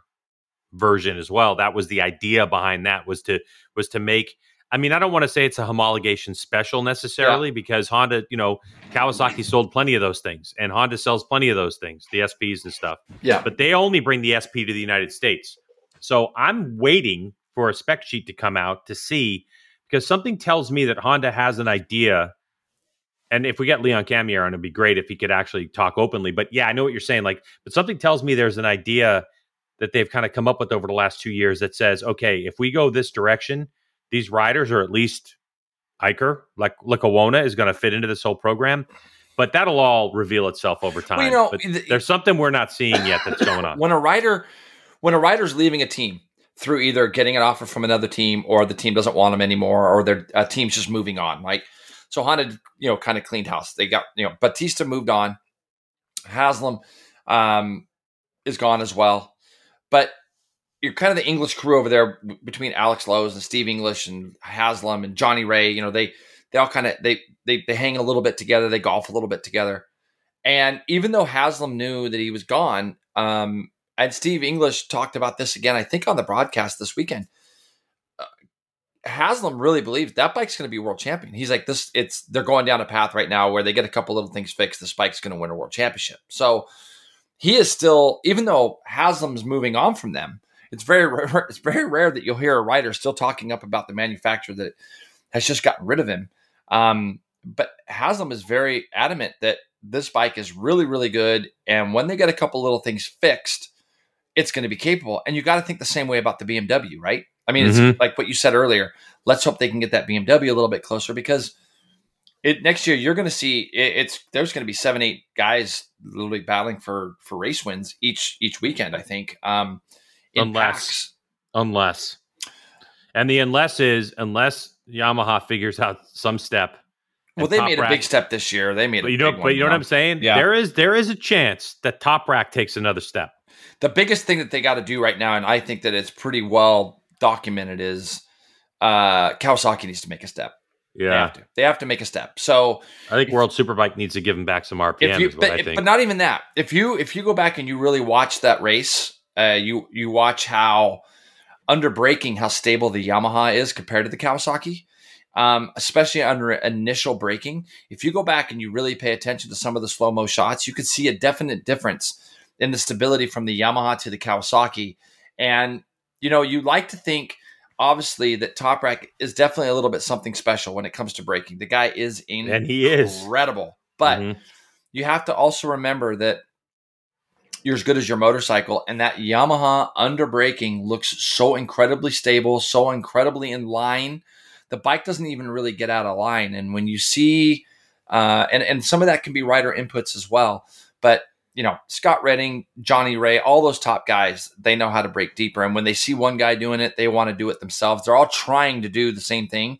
version as well. That was the idea behind that, was to make, I mean, I don't want to say it's a homologation special necessarily because Honda, you know, Kawasaki sold plenty of those things and Honda sells plenty of those things, the SPs and stuff. Yeah. But they only bring the SP to the United States. So I'm waiting for a spec sheet to come out to see, because something tells me that Honda has an idea. And if we get Leon Camier on, it'd be great if he could actually talk openly. But yeah, I know what you're saying. Like, but something tells me there's an idea that they've kind of come up with over the last 2 years that says, okay, if we go this direction, these riders, or at least Iker, like Lecuona, is going to fit into this whole program. But that'll all reveal itself over time. Well, you know, there's something we're not seeing yet that's going on. When a rider's leaving a team through either getting an offer from another team, or the team doesn't want them anymore, or their team's just moving on, like. So Honda, you know, kind of cleaned house. They got, you know, Bautista moved on. Haslam is gone as well. But you're kind of the English crew over there between Alex Lowe's and Steve English and Haslam and Johnny Rea. You know, they all kind of, they hang a little bit together. They golf a little bit together. And even though Haslam knew that he was gone, and Steve English talked about this again, I think on the broadcast this weekend, Haslam really believes that bike's going to be world champion. He's like, they're going down a path right now where they get a couple little things fixed. This bike's going to win a world championship. So he is still, even though Haslam's moving on from them, it's very rare that you'll hear a rider still talking up about the manufacturer that has just gotten rid of him. But Haslam is very adamant that this bike is really, really good. And when they get a couple little things fixed, it's going to be capable. And you got to think the same way about the BMW, right? I mean, it's like what you said earlier. Let's hope they can get that BMW a little bit closer, because next year you're going to see there's going to be 7-8 guys literally battling for race wins each weekend, I think. Unless Yamaha figures out some step. Well, they made a big step this year. But you know what I'm saying? Yeah. There is a chance that Toprak takes another step. The biggest thing that they got to do right now, and I think that it's pretty well documented, is Kawasaki needs to make a step. Yeah, they have to make a step. So I think World Superbike needs to give them back some RPM. But not even that. If you go back and you really watch that race, you watch how under braking, how stable the Yamaha is compared to the Kawasaki, especially under initial braking. If you go back and you really pay attention to some of the slow mo shots, you could see a definite difference in the stability from the Yamaha to the Kawasaki. And you know, you like to think, obviously, that Toprak is definitely a little bit something special when it comes to braking. The guy is incredible. And he is. But you have to also remember that you're as good as your motorcycle, and that Yamaha under braking looks so incredibly stable, so incredibly in line. The bike doesn't even really get out of line. And when you see and some of that can be rider inputs as well, but you know, Scott Redding, Johnny Rea, all those top guys, they know how to break deeper. And when they see one guy doing it, they want to do it themselves. They're all trying to do the same thing.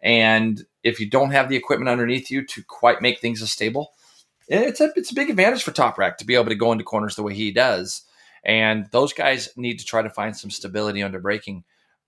And if you don't have the equipment underneath you to quite make things as stable, it's a big advantage for Toprak to be able to go into corners the way he does. And those guys need to try to find some stability under braking,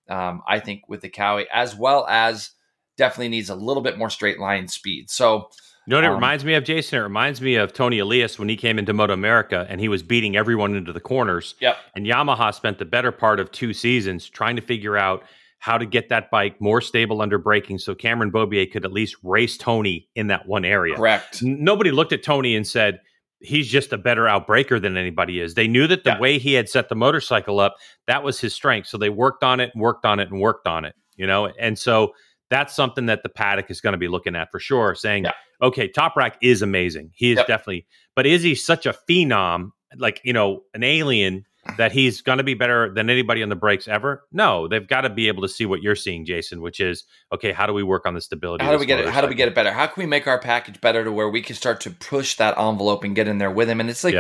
I think, with the Cowie, as well as definitely needs a little bit more straight line speed. So, you know what it reminds me of, Jason? It reminds me of Tony Elias when he came into Moto America and he was beating everyone into the corners. Yep. And Yamaha spent the better part of 2 seasons trying to figure out how to get that bike more stable under braking so Cameron Beaubier could at least race Tony in that one area. Correct. Nobody looked at Tony and said, he's just a better outbreaker than anybody is. They knew that the way he had set the motorcycle up, that was his strength. So they worked on it, you know? And so that's something that the paddock is going to be looking at for sure, saying, okay, Toprak is amazing. He is definitely, but is he such a phenom, like, you know, an alien, that he's going to be better than anybody on the brakes ever? No, they've got to be able to see what you're seeing, Jason, which is, okay, how do we work on the stability? How do we get it better? How can we make our package better to where we can start to push that envelope and get in there with him? And it's like,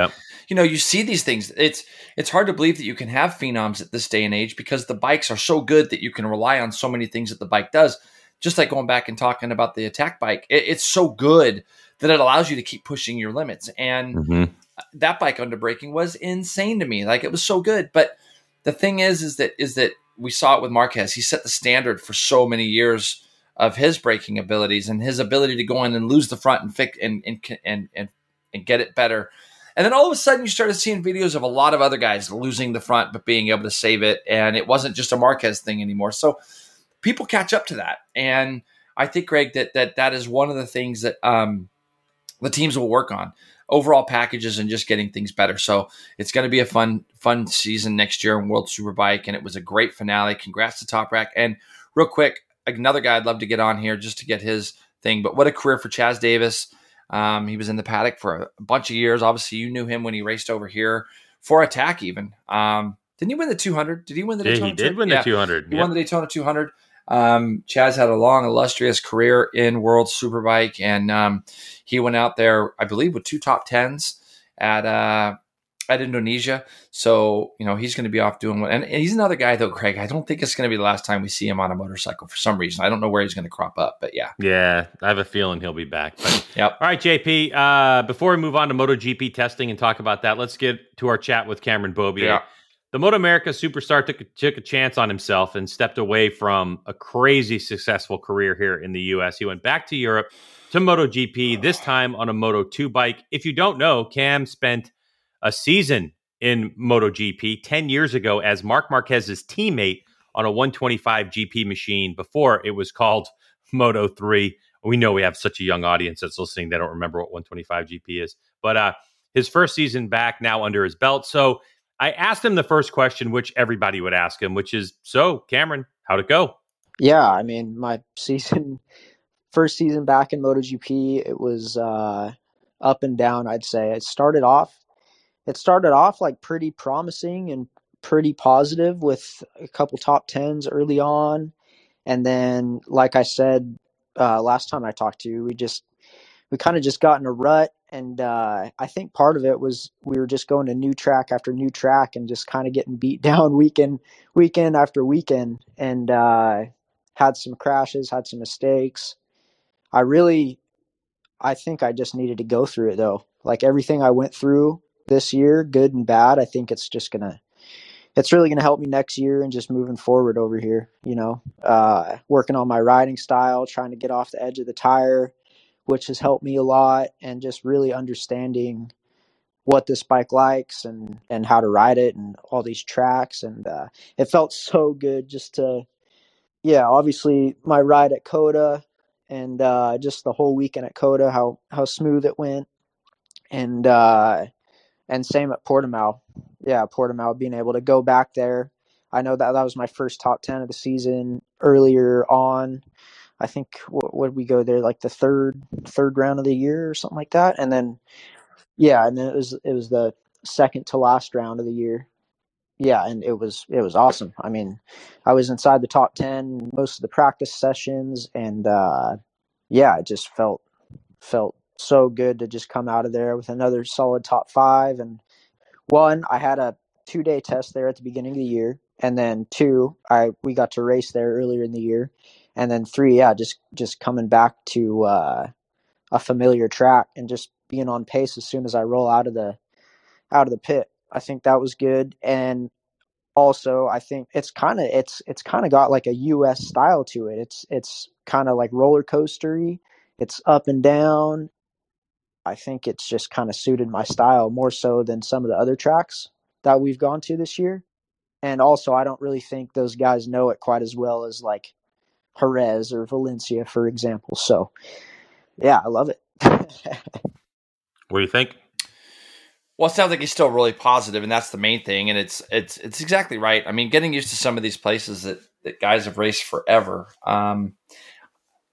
you know, you see these things. It's hard to believe that you can have phenoms at this day and age because the bikes are so good that you can rely on so many things that the bike does. Just like going back and talking about the attack bike, it's so good that it allows you to keep pushing your limits. And that bike under braking was insane to me. Like, it was so good. But the thing is that we saw it with Marquez. He set the standard for so many years of his braking abilities and his ability to go in and lose the front and fix and get it better. And then all of a sudden you started seeing videos of a lot of other guys losing the front, but being able to save it. And it wasn't just a Marquez thing anymore. So people catch up to that. And I think, Greg, that is one of the things that the teams will work on, overall packages and just getting things better. So it's going to be a fun season next year in World Superbike. And it was a great finale. Congrats to Toprak. And real quick, another guy I'd love to get on here just to get his thing. But what a career for Chaz Davis. He was in the paddock for a bunch of years. Obviously, you knew him when he raced over here for attack even. Didn't he win the 200? Did he win the Daytona? He did win the 200. He won the Daytona 200. Chaz had a long, illustrious career in World Superbike, and he went out there, I believe, with 2 top 10s at Indonesia. So, you know, he's going to be off doing what. And he's another guy, though, Craig. I don't think it's going to be the last time we see him on a motorcycle for some reason. I don't know where he's going to crop up, but yeah. Yeah, I have a feeling he'll be back. But. Yep. All right, JP, before we move on to MotoGP testing and talk about that, let's get to our chat with Cameron Beaubier. Yeah. The Moto America superstar took a chance on himself and stepped away from a crazy successful career here in the U.S. He went back to Europe to MotoGP, this time on a Moto2 bike. If you don't know, Cam spent a season in MotoGP 10 years ago as Marc Marquez's teammate on a 125 GP machine before it was called Moto3. We know we have such a young audience that's listening that don't remember what 125 GP is. But his first season back now under his belt. So I asked him the first question, which everybody would ask him, which is, so, Cameron, how'd it go? Yeah, I mean, my first season back in MotoGP, it was up and down, I'd say. It started off like pretty promising and pretty positive with a couple top 10s early on. And then, like I said last time I talked to you, we kind of just got in a rut. And I think part of it was we were just going to new track after new track and just kind of getting beat down weekend after weekend, and had some crashes, had some mistakes. I think I just needed to go through it, though. Like, everything I went through this year, good and bad, I think it's really going to help me next year and just moving forward over here, you know, working on my riding style, trying to get off the edge of the tire, which has helped me a lot, and just really understanding what this bike likes and how to ride it and all these tracks. And it felt so good just to, obviously my ride at COTA and just the whole weekend at COTA, how smooth it went. And same at Portimão. Yeah, Portimão, being able to go back there. I know that was my first top 10 of the season earlier on. I think would we go there like the third round of the year or something like that, and then it was the second to last round of the year, and it was awesome. I mean, I was inside the top 10 most of the practice sessions, and it just felt so good to just come out of there with another solid top 5. And one, I had a 2-day test there at the beginning of the year, and then 2, we got to race there earlier in the year. And then 3, just coming back to a familiar track and just being on pace as soon as I roll out of the pit. I think that was good. And also, I think it's kind of got like a U.S. style to it. It's kind of like roller coastery. It's up and down. I think it's just kind of suited my style more so than some of the other tracks that we've gone to this year. And also, I don't really think those guys know it quite as well as like Jerez or Valencia, for example. So, yeah, I love it. What do you think? Well, it sounds like he's still really positive, and that's the main thing. And it's exactly right. I mean, getting used to some of these places that guys have raced forever. You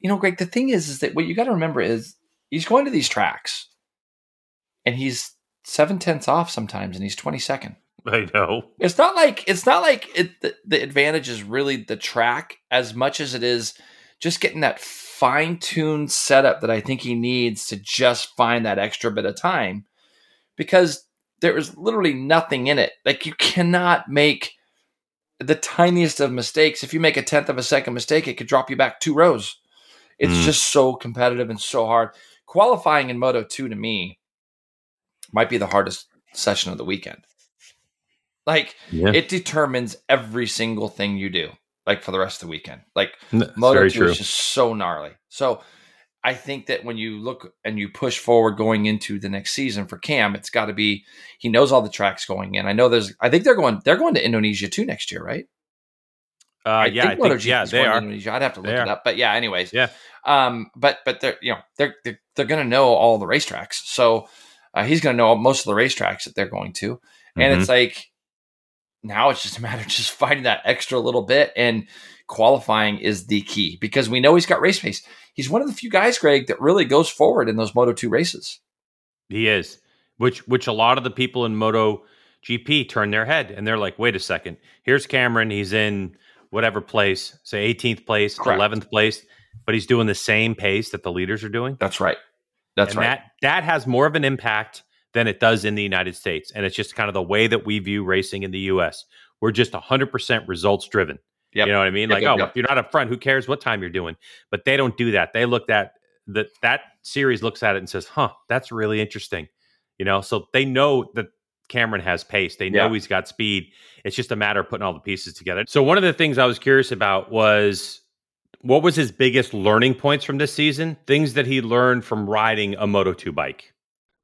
know, Greg, the thing is that what you got to remember is he's going to these tracks, and he's 7/10 off sometimes, and he's 22nd. I know. It's not like the advantage is really the track as much as it is just getting that fine-tuned setup that I think he needs to just find that extra bit of time, because there is literally nothing in it. Like, you cannot make the tiniest of mistakes. If you make a 1/10 of a second mistake, it could drop you back 2 rows. It's just so competitive and so hard. Qualifying in Moto2 to me might be the hardest session of the weekend. Like, it determines every single thing you do, like, for the rest of the weekend. Like, Moto2 is just so gnarly. So I think that when you look and you push forward going into the next season for Cam, it's got to be, he knows all the tracks going in. I know there's, I think they're going to Indonesia too next year, right? I think they are. Indonesia. I'd have to look it up, but anyways, but they're, you know, they're going to know all the racetracks. So he's going to know most of the racetracks that they're going to. And it's like, now it's just a matter of just finding that extra little bit, and qualifying is the key, because we know he's got race pace. He's one of the few guys, Greg, that really goes forward in those Moto2 races. He is, which a lot of the people in MotoGP turn their head and they're like, wait a second, here's Cameron. He's in whatever place, say 18th place, 11th place, but he's doing the same pace that the leaders are doing. That's right. That has more of an impact than it does in the United States. And it's just kind of the way that we view racing in the U.S. We're just 100% results driven. You know what I mean? If you're not up front, who cares what time you're doing? But they don't do that. They looked at that series, looks at it and says, huh, that's really interesting. You know, so they know that Cameron has pace. They know he's got speed. It's just a matter of putting all the pieces together. So one of the things I was curious about was, what was his biggest learning points from this season? Things that he learned from riding a Moto2 bike.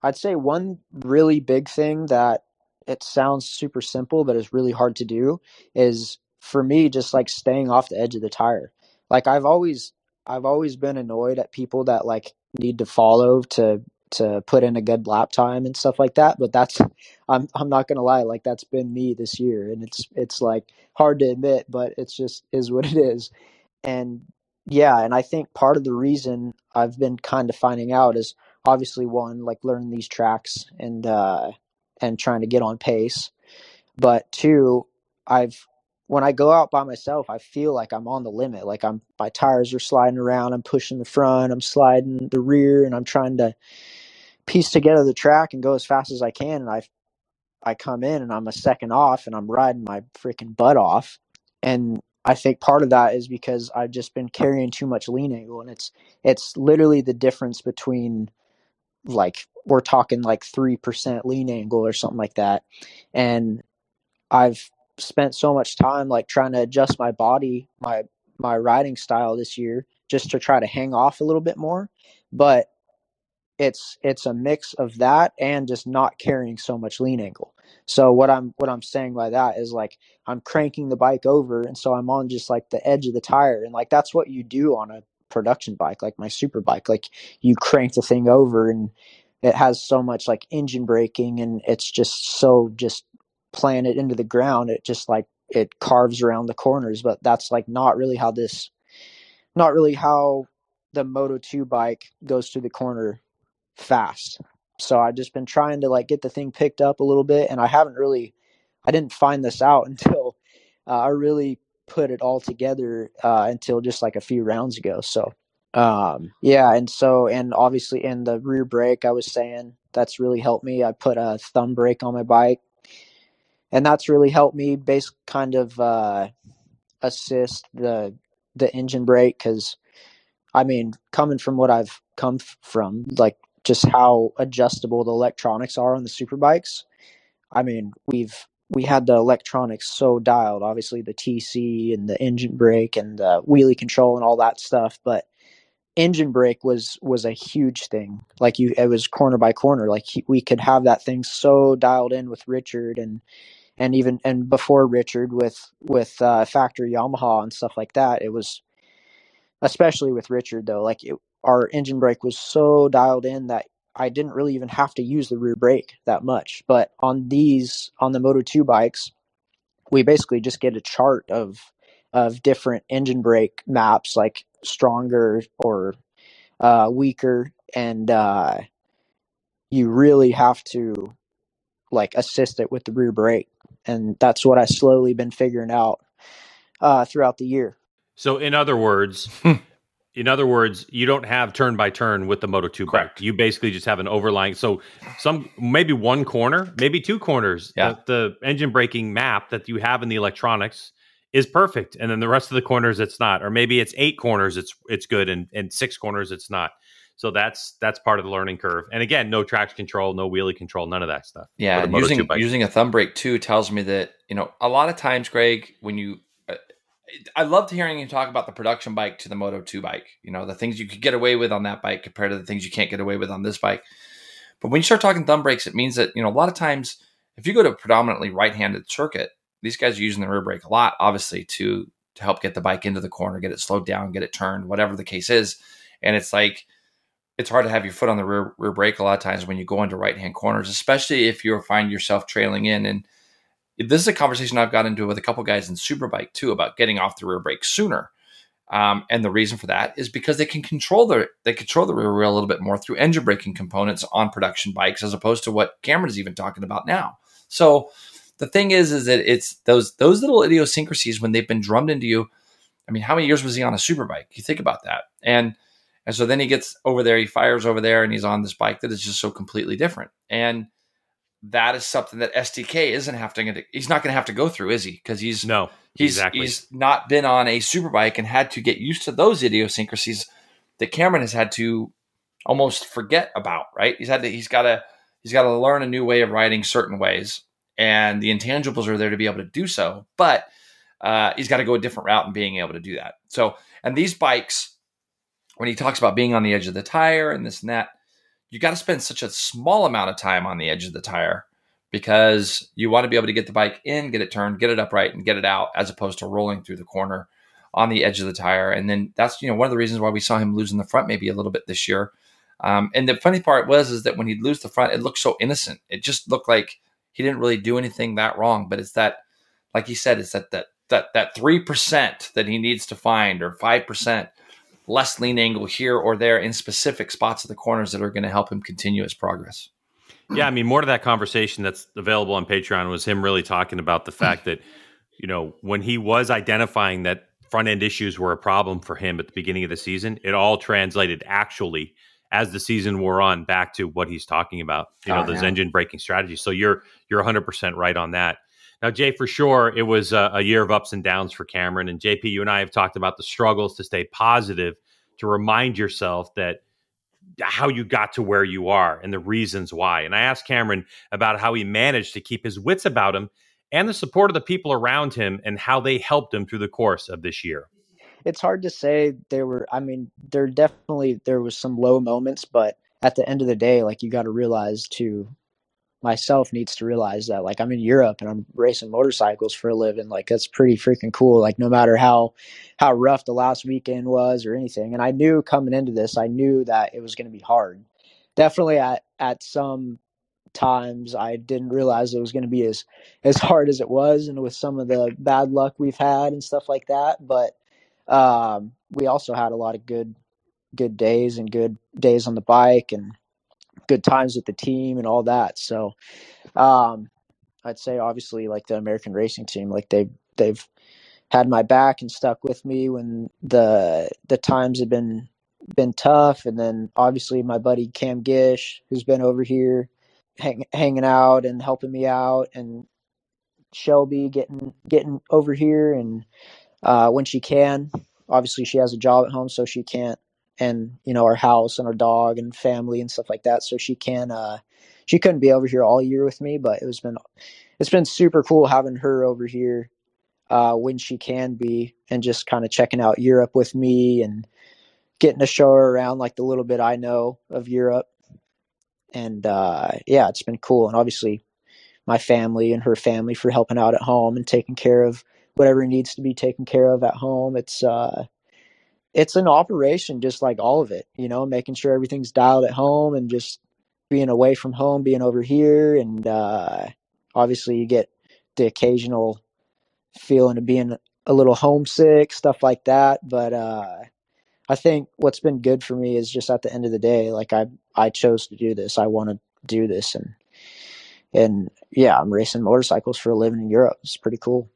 I'd say one really big thing that it sounds super simple, but is really hard to do, is for me, just like staying off the edge of the tire. Like, I've always been annoyed at people that like need to follow to put in a good lap time and stuff like that. But that's, I'm not going to lie. Like, that's been me this year, and it's like hard to admit, but it's just is what it is. And and I think part of the reason I've been kind of finding out is, obviously, one, like learning these tracks and trying to get on pace. But two, when I go out by myself, I feel like I'm on the limit. Like my tires are sliding around, I'm pushing the front, I'm sliding the rear, and I'm trying to piece together the track and go as fast as I can. And I come in and I'm a second off and I'm riding my freaking butt off. And I think part of that is because I've just been carrying too much lean angle, and it's literally the difference between, like, we're talking like 3% lean angle or something like that. And I've spent so much time like trying to adjust my body, my riding style this year, just to try to hang off a little bit more. But it's a mix of that and just not carrying so much lean angle. So what I'm saying by that is, like, I'm cranking the bike over, and so I'm on just like the edge of the tire. And like, that's what you do on a production bike, like my super bike. Like, you crank the thing over and it has so much like engine braking, and it's just so just playing it into the ground, it just like it carves around the corners. But that's like not really how the Moto2 bike goes through the corner fast. So I've just been trying to like get the thing picked up a little bit, and I didn't find this out until I really put it all together until just like a few rounds ago. So and obviously in the rear brake, I was saying that's really helped me. I put a thumb brake on my bike, and that's really helped me assist the engine brake, because I mean, coming from what I've come from, like just how adjustable the electronics are on the superbikes. I mean, we had the electronics so dialed, obviously the TC and the engine brake and the wheelie control and all that stuff. But engine brake was a huge thing. Like, it was corner by corner. Like, we could have that thing so dialed in with Richard and before Richard with factory Yamaha and stuff like that. It was, especially with Richard though, like our engine brake was so dialed in that I didn't really even have to use the rear brake that much. But on the Moto2 bikes, we basically just get a chart of different engine brake maps, like stronger or weaker, and you really have to like assist it with the rear brake. And that's what I slowly been figuring out throughout the year. So in other words, In other words, you don't have turn by turn with the Moto2 bike. You basically just have an overlying. So some, maybe one corner, maybe two corners. Yeah. The engine braking map that you have in the electronics is perfect. And then the rest of the corners, it's not. Or maybe it's eight corners, it's good. And six corners, it's not. So that's part of the learning curve. And again, no traction control, no wheelie control, none of that stuff. Yeah. And using a thumb brake too tells me that, you know, a lot of times, Greg, when you, I loved hearing you talk about the production bike to the Moto2 bike, you know, the things you could get away with on that bike compared to the things you can't get away with on this bike. But when you start talking thumb brakes, it means that, you know, a lot of times if you go to a predominantly right-handed circuit, these guys are using the rear brake a lot, obviously, to help get the bike into the corner, get it slowed down, get it turned, whatever the case is. And it's like, it's hard to have your foot on the rear brake a lot of times when you go into right-hand corners, especially if you find yourself trailing in. And this is a conversation I've gotten into with a couple guys in Superbike too about getting off the rear brake sooner. And the reason for that is because they can control the rear wheel a little bit more through engine braking components on production bikes, as opposed to what Cameron's even talking about now. So the thing is that it's those little idiosyncrasies when they've been drummed into you. I mean, how many years was he on a Superbike? You think about that. And so then he gets over there, he fires over there, and he's on this bike that is just so completely different. And that is something that SDK he's not going to have to go through, is he? Because he's not been on a Superbike and had to get used to those idiosyncrasies that Cameron has had to almost forget about, right? He's got to learn a new way of riding certain ways, and the intangibles are there to be able to do so, but he's got to go a different route and being able to do that. So, and these bikes, when he talks about being on the edge of the tire and this and that, you got to spend such a small amount of time on the edge of the tire because you want to be able to get the bike in, get it turned, get it upright, and get it out, as opposed to rolling through the corner on the edge of the tire. And then that's, you know, one of the reasons why we saw him losing the front maybe a little bit this year. And the funny part is that when he'd lose the front, it looked so innocent. It just looked like he didn't really do anything that wrong. But it's that, like he said, it's that 3% that he needs to find, or 5%. Less lean angle here or there in specific spots of the corners that are going to help him continue his progress. Yeah. I mean, more to that conversation that's available on Patreon was him really talking about the fact that, you know, when he was identifying that front end issues were a problem for him at the beginning of the season, it all translated actually as the season wore on back to what he's talking about, you know, those engine braking strategies. So you're 100% right on that. Now, Jay, for sure, it was a year of ups and downs for Cameron. And JP, you and I have talked about the struggles to stay positive, to remind yourself that how you got to where you are and the reasons why. And I asked Cameron about how he managed to keep his wits about him and the support of the people around him and how they helped him through the course of this year. It's hard to say. There was some low moments, but at the end of the day, like, you got to realize too, myself needs to realize that, like, I'm in Europe and I'm racing motorcycles for a living. Like, that's pretty freaking cool. Like, no matter how rough the last weekend was or anything. And I knew coming into this, I knew that it was going to be hard. Definitely at some times I didn't realize it was going to be as hard as it was. And with some of the bad luck we've had and stuff like that. But we also had a lot of good days and good days on the bike and good times with the team and all that. So I'd say, obviously, like, the American racing team, like, they've had my back and stuck with me when the times have been tough. And then obviously my buddy Cam Gish, who's been over here hanging out and helping me out, and Shelby getting over here. And when she can, obviously she has a job at home, so she can't, and, you know, our house and our dog and family and stuff like that. So she couldn't be over here all year with me, but it's been super cool having her over here when she can be, and just kind of checking out Europe with me and getting to show her around, like, the little bit I know of Europe. And yeah, it's been cool. And obviously my family and her family for helping out at home and taking care of whatever needs to be taken care of at home. It's an operation, just like all of it, you know, making sure everything's dialed at home and just being away from home, being over here. And obviously you get the occasional feeling of being a little homesick, stuff like that. But I think what's been good for me is just at the end of the day, like, I chose to do this. I want to do this. And yeah, I'm racing motorcycles for a living in Europe. It's pretty cool.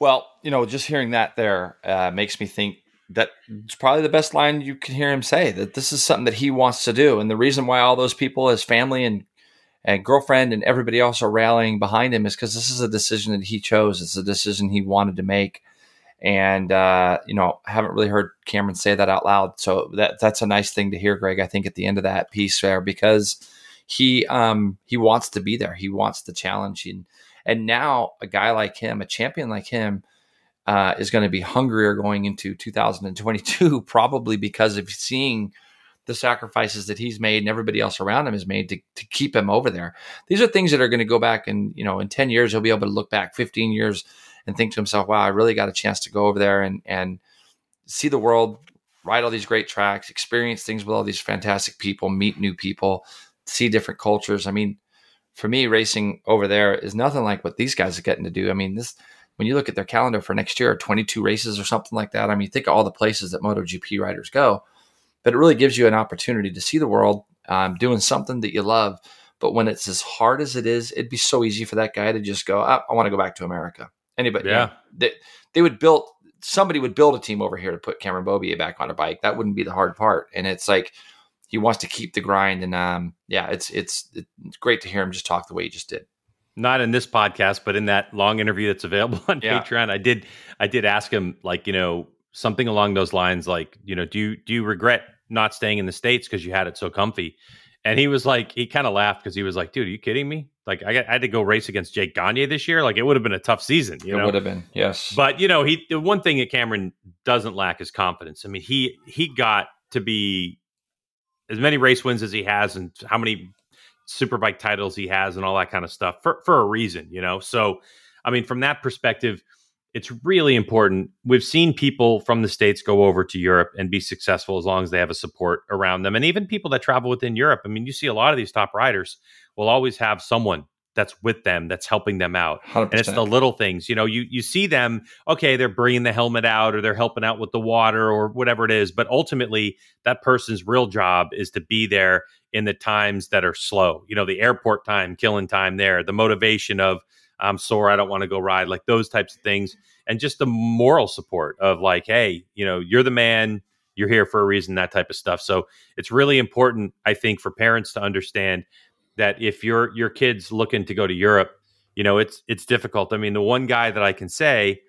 Well, you know, just hearing that there makes me think that's probably the best line you can hear him say, that this is something that he wants to do. And the reason why all those people, his family and girlfriend and everybody else are rallying behind him is because this is a decision that he chose. It's a decision he wanted to make. And, I haven't really heard Cameron say that out loud. So that's a nice thing to hear, Greg, I think, at the end of that piece there, because he wants to be there. He wants the challenge. And now a guy like him, a champion like him, is going to be hungrier going into 2022, probably because of seeing the sacrifices that he's made and everybody else around him has made to keep him over there. These are things that are going to go back and, in 10 years, he'll be able to look back 15 years and think to himself, wow, I really got a chance to go over there and see the world, ride all these great tracks, experience things with all these fantastic people, meet new people, see different cultures. I mean, for me, racing over there is nothing like what these guys are getting to do. I mean, when you look at their calendar for next year, 22 races or something like that. I mean, think of all the places that MotoGP riders go, but it really gives you an opportunity to see the world doing something that you love. But when it's as hard as it is, it'd be so easy for that guy to just go, oh, I want to go back to America. Anybody, yeah. They would build a team over here to put Cameron Beaubier back on a bike. That wouldn't be the hard part. And it's like, he wants to keep the grind. And it's great to hear him just talk the way he just did. Not in this podcast, but in that long interview that's available on Patreon, I did ask him, like, something along those lines, like, do you regret not staying in the States because you had it so comfy? And he was like, he kind of laughed because he was like, dude, are you kidding me? Like, I had to go race against Jake Gagne this year. Like, it would have been a tough season. It would have been, yes. But the one thing that Cameron doesn't lack is confidence. I mean, he got to be as many race wins as he has, and how many Superbike titles he has and all that kind of stuff for a reason, So, I mean, from that perspective, it's really important. We've seen people from the States go over to Europe and be successful as long as they have a support around them. And even people that travel within Europe, I mean, you see a lot of these top riders will always have someone that's with them, that's helping them out. 100%. And it's the little things, you see them, okay, they're bringing the helmet out or they're helping out with the water or whatever it is. But ultimately, that person's real job is to be there in the times that are slow, the airport time, killing time there, the motivation of I'm sore, I don't want to go ride, like those types of things. And just the moral support of like, hey, you're the man, you're here for a reason, that type of stuff. So it's really important, I think, for parents to understand that if your kid's looking to go to Europe, it's difficult. I mean, the one guy that I can say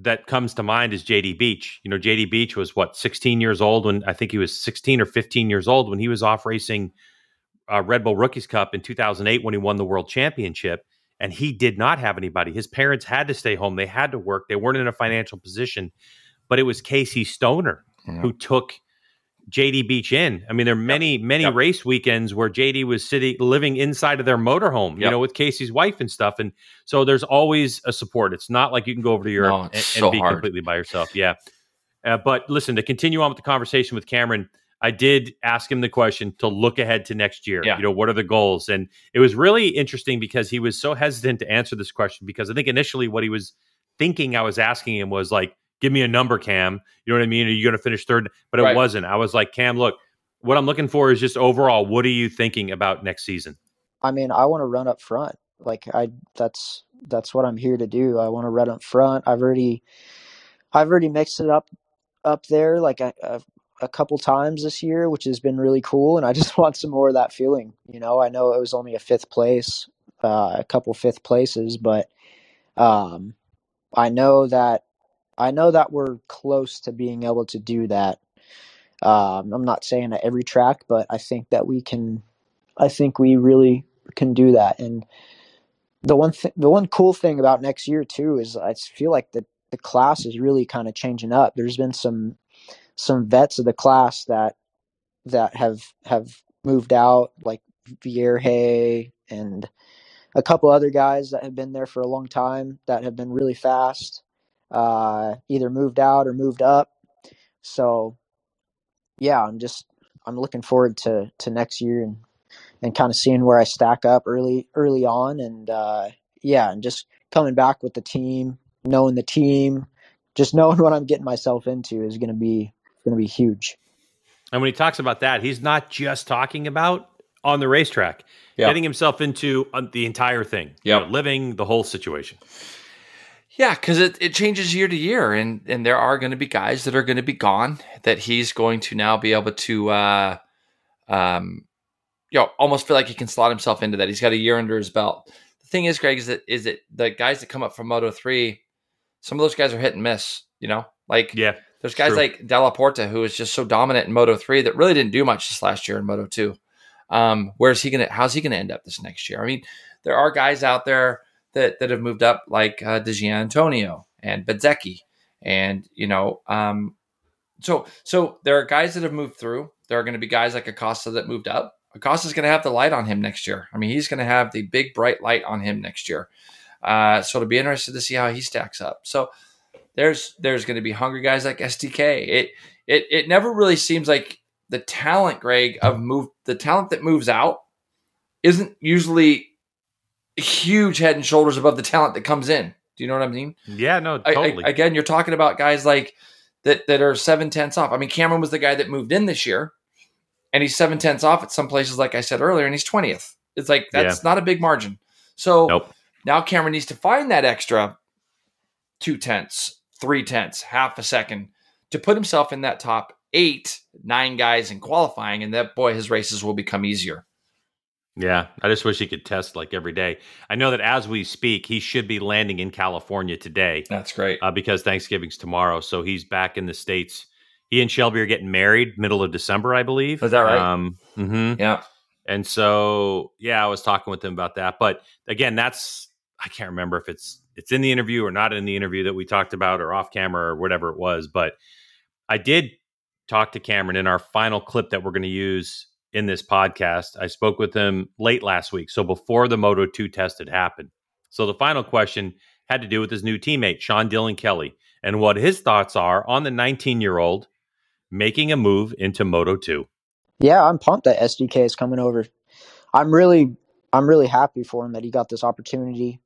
that comes to mind is JD Beach. J.D. Beach was 16 years old when I think he was 16 or 15 years old when he was off racing Red Bull Rookies Cup in 2008 when he won the world championship, and he did not have anybody. His parents had to stay home. They had to work. They weren't in a financial position, but it was Casey Stoner who took JD Beach in. I mean, there are many race weekends where JD was living inside of their motorhome, with Casey's wife and stuff. And so there's always a support. It's not like you can go over to Europe and be hard. Completely by yourself. Yeah. But listen, to continue on with the conversation with Cameron, I did ask him the question to look ahead to next year. Yeah. What are the goals? And it was really interesting because he was so hesitant to answer this question, because I think initially what he was thinking I was asking him was like, give me a number, Cam. You know what I mean? Are you going to finish third? But it wasn't. I was like, Cam, look, what I'm looking for is just overall, what are you thinking about next season? I mean, I want to run up front. Like that's what I'm here to do. I want to run up front. I've already mixed it up there like a couple times this year, which has been really cool. And I just want some more of that feeling. I know it was only a couple fifth places, but I know that we're close to being able to do that. I'm not saying at every track, but I think that we really can do that. And the one cool thing about next year too, is I feel like the class is really kind of changing up. There's been some vets of the class that have moved out, like Vierge and a couple other guys that have been there for a long time that have been really fast. Either moved out or moved up. So yeah, I'm looking forward to next year and kind of seeing where I stack up early on. And and just coming back with the team, knowing the team, just knowing what I'm getting myself into is going to be huge. And when he talks about that, he's not just talking about on the racetrack, getting himself into the entire thing, living the whole situation. Yeah, because it changes year to year, and there are going to be guys that are going to be gone that he's going to now be able to, almost feel like he can slot himself into that. He's got a year under his belt. The thing is, Greg, is that the guys that come up from Moto3, some of those guys are hit and miss. You know, like yeah, there's guys like Della Porta who is just so dominant in Moto3 that really didn't do much this last year in Moto2. How's he gonna end up this next year? I mean, there are guys out there that have moved up, like De Gianantonio and Bezzecchi. And, so there are guys that have moved through. There are going to be guys like Acosta that moved up. Acosta's going to have the light on him next year. I mean, he's going to have the big, bright light on him next year. So it'll be interesting to see how he stacks up. So there's going to be hungry guys like SDK. It never really seems like the talent, Greg, the talent that moves out isn't usually huge head and shoulders above the talent that comes in. Do you know what I mean? Yeah, no, totally. Again, you're talking about guys like that are 7/10 off. I mean, Cameron was the guy that moved in this year, and he's 7/10 off at some places, like I said earlier, and he's 20th. It's like, that's not a big margin. So now Cameron needs to find that extra 2/10, 3/10, half a second to put himself in that top 8-9 guys in qualifying, and that boy, his races will become easier. Yeah, I just wish he could test like every day. I know that as we speak, he should be landing in California today. That's great. Because Thanksgiving's tomorrow, so he's back in the States. He and Shelby are getting married middle of December, I believe. Is that right? Yeah. And so, I was talking with him about that. But again, I can't remember if it's in the interview or not in the interview that we talked about, or off camera or whatever it was. But I did talk to Cameron in our final clip that we're going to use in this podcast. I spoke with him late last week, so before the Moto2 test had happened. So the final question had to do with his new teammate, Sean Dylan Kelly, and what his thoughts are on the 19-year-old making a move into Moto2. Yeah, I'm pumped that SDK is coming over. I'm really happy for him that he got this opportunity.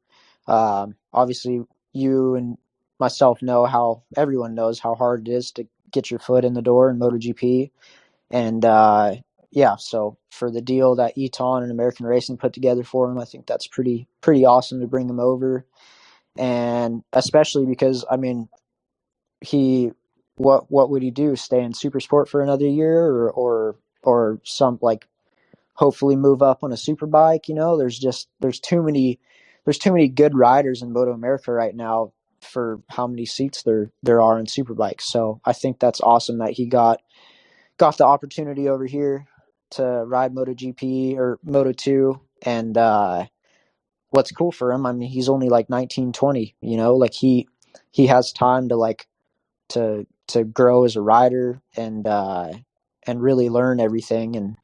Obviously, you and myself know everyone knows how hard it is to get your foot in the door in MotoGP. And, so for the deal that Eton and American Racing put together for him, I think that's pretty awesome to bring him over. And especially because, I mean, what would he do? Stay in Supersport for another year or some, like, hopefully move up on a Superbike? You know, there's too many good riders in Moto America right now for how many seats there are in Superbike. So I think that's awesome that he got the opportunity over here to ride MotoGP or Moto2. And what's cool for him, I mean, he's only like 19, 20, you know, like he has time to to grow as a rider and really learn everything.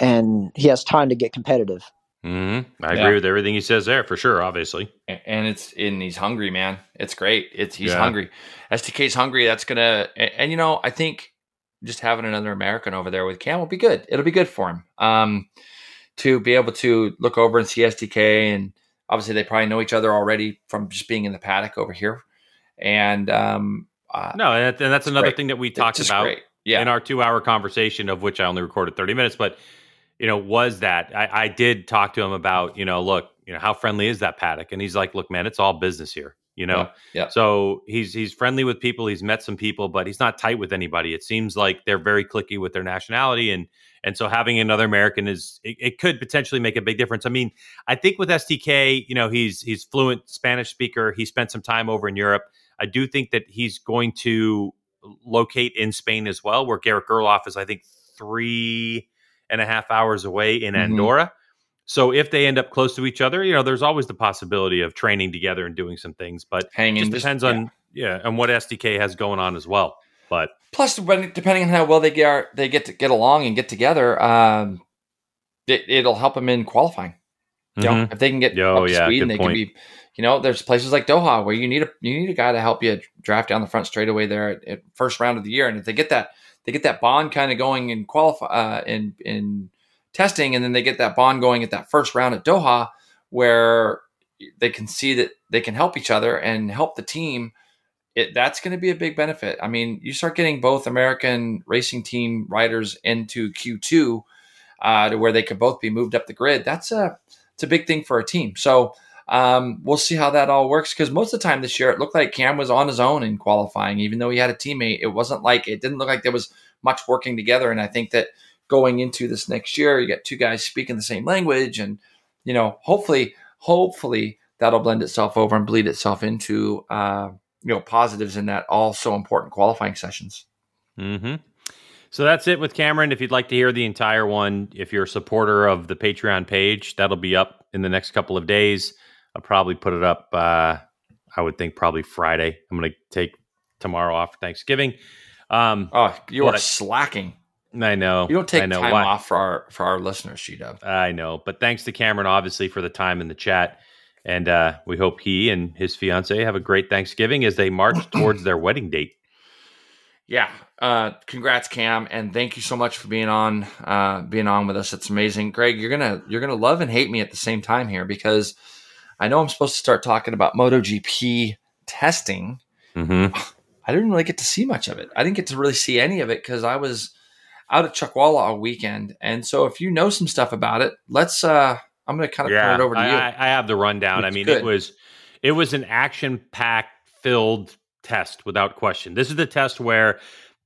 And he has time to get competitive. Mm-hmm. I agree with everything he says there for sure, obviously. And he's hungry, man. It's great. He's hungry. STK's hungry. That's going to, I think just having another American over there with Cam will be good. It'll be good for him to be able to look over and see SDK. And obviously they probably know each other already from just being in the paddock over here. And and that's another thing that we talked about in our 2-hour conversation, of which I only recorded 30 minutes, but was that I did talk to him about, look, how friendly is that paddock? And he's like, look, man, it's all business here. So he's friendly with people. He's met some people, but he's not tight with anybody. It seems like they're very cliquey with their nationality. And so having another American it could potentially make a big difference. I mean, I think with SDK, he's fluent Spanish speaker. He spent some time over in Europe. I do think that he's going to locate in Spain as well, where Garrett Gerloff is, I think, 3.5 hours away in Andorra. Mm-hmm. So if they end up close to each other, there's always the possibility of training together and doing some things, but it just depends on what SDK has going on as well. But plus, depending on how well they get along and get together, it'll help them in qualifying. Mm-hmm. If they can get up to speed, and they can be, there's places like Doha where you need a guy to help you draft down the front straightaway there at first round of the year, and if they get that bond kind of going and qualify in testing, and then they get that bond going at that first round at Doha, where they can see that they can help each other and help the team. That's going to be a big benefit. I mean, you start getting both American racing team riders into Q2 to where they could both be moved up the grid. It's a big thing for a team. So We'll see how that all works, because most of the time this year, it looked like Cam was on his own in qualifying. Even though he had a teammate, it didn't look like there was much working together. And I think that going into this next year, you got two guys speaking the same language, and, you know, hopefully that'll blend itself over and bleed itself into, positives in that also important qualifying sessions. Mm-hmm. So that's it with Cameron. If you'd like to hear the entire one, if you're a supporter of the Patreon page, that'll be up in the next couple of days. I'll probably put it up, I would think probably Friday. I'm going to take tomorrow off for Thanksgiving. You are slacking. I know. You don't take time off for our listeners, G-Dub. I know. But thanks to Cameron, obviously, for the time in the chat. And we hope he and his fiance have a great Thanksgiving as they march towards their wedding date. Yeah. Congrats, Cam, and thank you so much for being on with us. It's amazing. Greg, you're gonna love and hate me at the same time here, because I know I'm supposed to start talking about MotoGP testing. Mm-hmm. I didn't really get to see much of it. I didn't get to really see any of it because I was out at Chuckwalla all weekend. And so if you know some stuff about it, let's I'm gonna kind of turn it over to you. I have the rundown. I mean, good. It was an action-packed filled test without question. This is the test where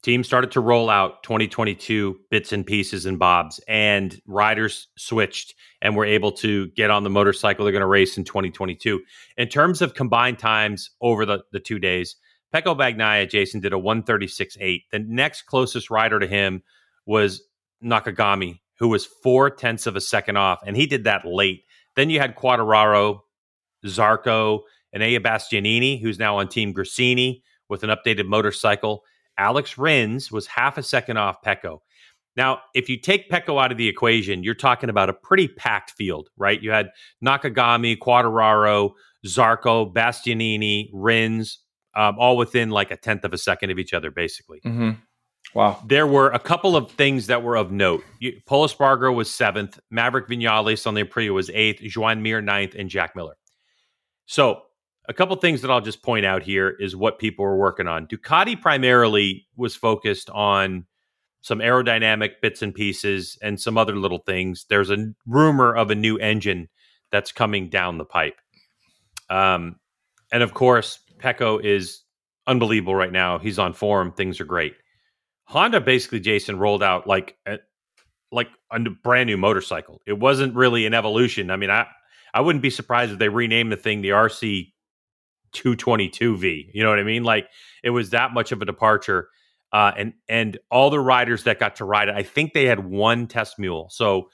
teams started to roll out 2022 bits and pieces and bobs, and riders switched and were able to get on the motorcycle they're going to race in 2022. In terms of combined times over the 2 days, Pecco Bagnaia, Jason, did a 1:36.8. The next closest rider to him was Nakagami, who was 0.4 seconds off, and he did that late. Then you had Quattararo, Zarco, and Ea Bastianini, who's now on Team Gresini with an updated motorcycle. Alex Rins was 0.5 seconds off Pecco. Now, if you take Pecco out of the equation, you're talking about a pretty packed field, right? You had Nakagami, Quattararo, Zarco, Bastianini, Rins, all within like 0.1 seconds of each other, basically. Mm-hmm. Wow. There were a couple of things that were of note. Pol Espargaró was 7th. Maverick Viñales on the Aprilia was 8th. Joan Mir 9th, and Jack Miller. So a couple things that I'll just point out here is what people were working on. Ducati primarily was focused on some aerodynamic bits and pieces and some other little things. There's a rumor of a new engine that's coming down the pipe. And of course, Pecco is unbelievable right now. He's on form. Things are great. Honda basically, Jason, rolled out like a brand new motorcycle. It wasn't really an evolution. I mean, I wouldn't be surprised if they renamed the thing the RC 222V. You know what I mean? Like, it was that much of a departure. And all the riders that got to ride it, I think they had one test mule. So,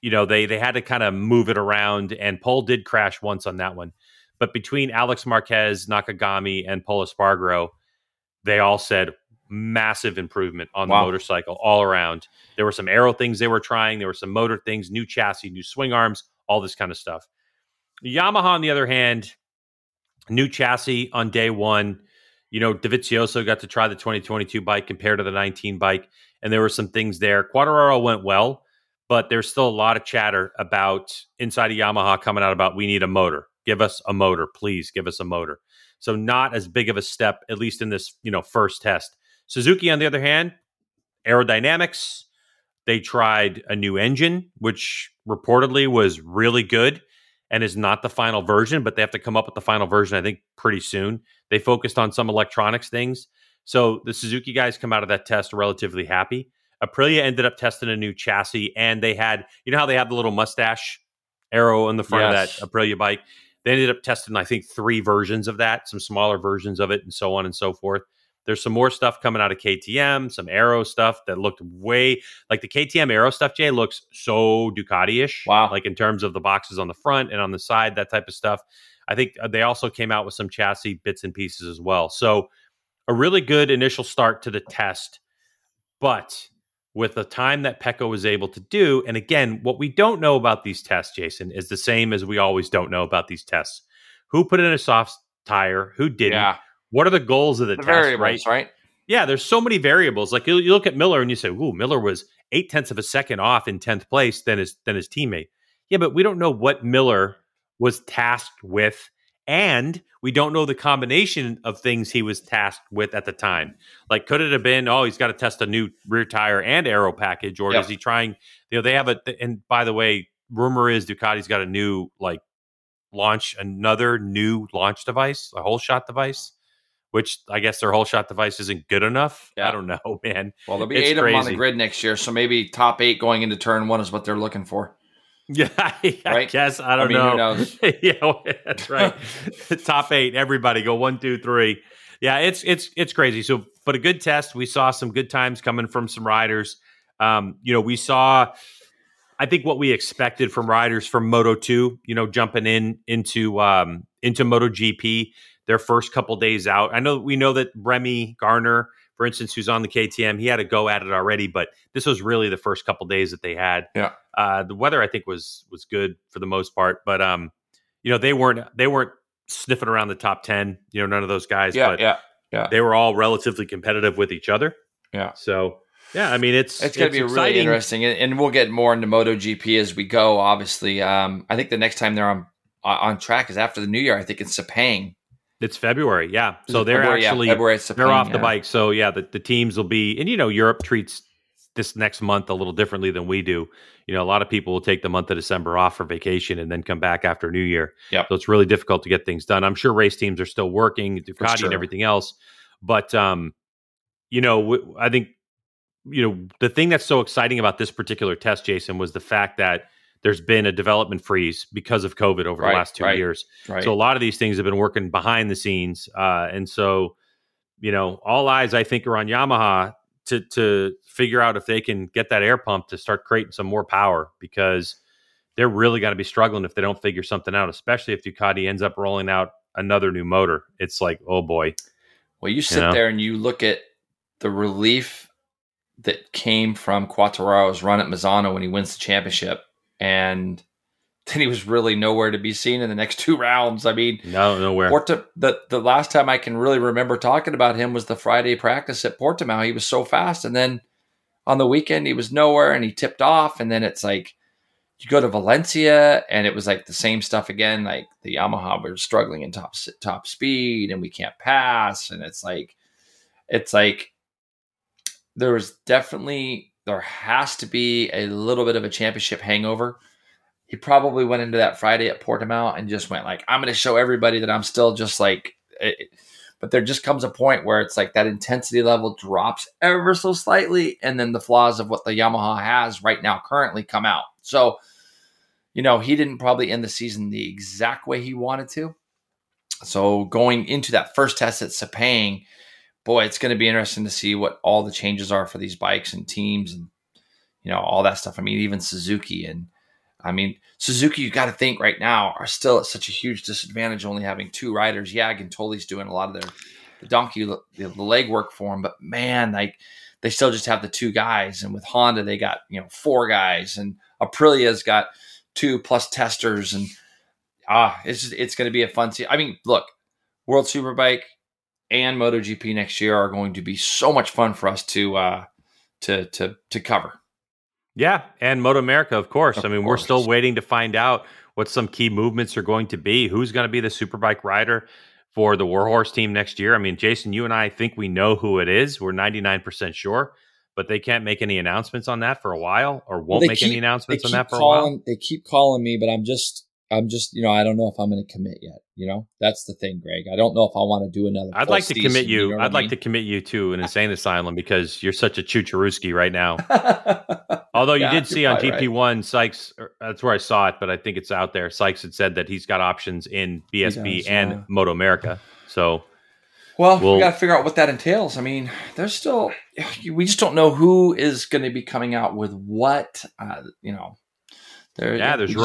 you know, they had to kind of move it around, and Pol did crash once on that one. But between Alex Marquez, Nakagami, and Pol Espargaró, they all said massive improvement on the motorcycle all around. There were some aero things they were trying. There were some motor things, new chassis, new swing arms, all this kind of stuff. Yamaha, on the other hand, new chassis on day one. You know, Dovizioso got to try the 2022 bike compared to the 19 bike, and there were some things there. Quattararo went well, but there's still a lot of chatter about inside of Yamaha coming out about, we need a motor. Give us a motor, please. Give us a motor. So not as big of a step, at least in this, you know, first test. Suzuki, on the other hand, aerodynamics. They tried a new engine, which reportedly was really good and is not the final version, but they have to come up with the final version, I think, pretty soon. They focused on some electronics things. So the Suzuki guys come out of that test relatively happy. Aprilia ended up testing a new chassis, and they had, you know how they have the little mustache arrow on the front of that Aprilia bike? They ended up testing, I think, 3 versions of that, some smaller versions of it, and so on and so forth. There's some more stuff coming out of KTM, some aero stuff that looked way like the KTM aero stuff, Jay, looks so Ducati-ish. Wow. Like in terms of the boxes on the front and on the side, that type of stuff. I think they also came out with some chassis bits and pieces as well. So a really good initial start to the test. But with the time that Pecco was able to do, and again, what we don't know about these tests, Jason, is the same as we always don't know about these tests. Who put in a soft tire? Who didn't? Yeah. What are the goals of the test, right? Yeah, there's so many variables. Like, you look at Miller and you say, ooh, Miller was 0.8 seconds off in 10th place than his teammate. Yeah, but we don't know what Miller was tasked with, and we don't know the combination of things he was tasked with at the time. Like, could it have been, oh, he's got to test a new rear tire and aero package, or is he trying, you know, they have a, and by the way, rumor is Ducati's got a new, like, launch another new launch device, a whole shot device, which I guess their whole shot device isn't good enough. Yeah. I don't know, man. Well, there'll be it's eight crazy. Of them on the grid next year. So maybe top eight going into turn one is what they're looking for. Yeah, I guess. I don't know. Who knows? Yeah, that's right. Top eight, everybody go 1, 2, 3. Yeah, it's crazy. So, but a good test. We saw some good times coming from some riders. We saw, I think, what we expected from riders from Moto2. Jumping into MotoGP, their first couple days out. We know that Remy Garner, for instance, who's on the KTM, he had a go at it already, but this was really the first couple days that they had. Yeah. The weather, I think, was good for the most part, but they weren't sniffing around the top 10. None of those guys. Yeah, but yeah. They were all relatively competitive with each other. Yeah. So yeah, I mean, it's going to be exciting. Really interesting, and we'll get more into MotoGP as we go. Obviously, I think the next time they're on track is after the New Year. I think it's Sepang. It's February, yeah. So they're they're off the bike. So yeah, the teams will be, and Europe treats this next month a little differently than we do. A lot of people will take the month of December off for vacation and then come back after New Year. Yeah. So it's really difficult to get things done. I'm sure race teams are still working, Ducati and everything else. But I think the thing that's so exciting about this particular test, Jason, was the fact that there's been a development freeze because of COVID over the last 2 years. Right. So a lot of these things have been working behind the scenes. And so, all eyes, I think, are on Yamaha to figure out if they can get that air pump to start creating some more power, because they're really going to be struggling if they don't figure something out, especially if Ducati ends up rolling out another new motor. It's like, oh boy. Well, you sit there and you look at the relief that came from Quartararo's run at Misano when he wins the championship. And then he was really nowhere to be seen in the next two rounds. I mean, nowhere. The last time I can really remember talking about him was the Friday practice at Portimão. He was so fast. And then on the weekend, he was nowhere and he tipped off. And then it's like you go to Valencia and it was like the same stuff again. Like the Yamaha were struggling in top speed and we can't pass. And it's like there was definitely... There has to be a little bit of a championship hangover. He probably went into that Friday at Portimão and just went like, I'm going to show everybody that I'm still just like, but there just comes a point where it's like that intensity level drops ever so slightly. And then the flaws of what the Yamaha has right now currently come out. So, he didn't probably end the season the exact way he wanted to. So going into that first test at Sepang, boy, it's going to be interesting to see what all the changes are for these bikes and teams and, all that stuff. I mean, even Suzuki Suzuki, you got to think right now are still at such a huge disadvantage, only having two riders. Yeah, Gintoli's doing a lot of the legwork for them, but man, like they still just have the two guys. And with Honda, they got, four guys, and Aprilia's got two plus testers. And it's going to be a fun season. I mean, look, World Superbike and MotoGP next year are going to be so much fun for us to cover. Yeah. And Moto America, of course. We're still waiting to find out what some key movements are going to be, who's going to be the Superbike rider for the Warhorse team next year. I mean, Jason, you and I think we know who it is. We're 99% sure, but they can't make any announcements on that for a while, or won't make any announcements on that for a while. They keep calling me, but I'm just, I don't know if I'm going to commit yet. That's the thing, Greg. I don't know if I want to do another. I'd like to commit you. I'd like to commit you to an insane asylum because you're such a Chucharuski right now. Although you did see on GP1 Sykes, that's where I saw it, but I think it's out there. Sykes had said that he's got options in BSB and Moto America. So, we got to figure out what that entails. I mean, there's still, we just don't know who is going to be coming out with what. There's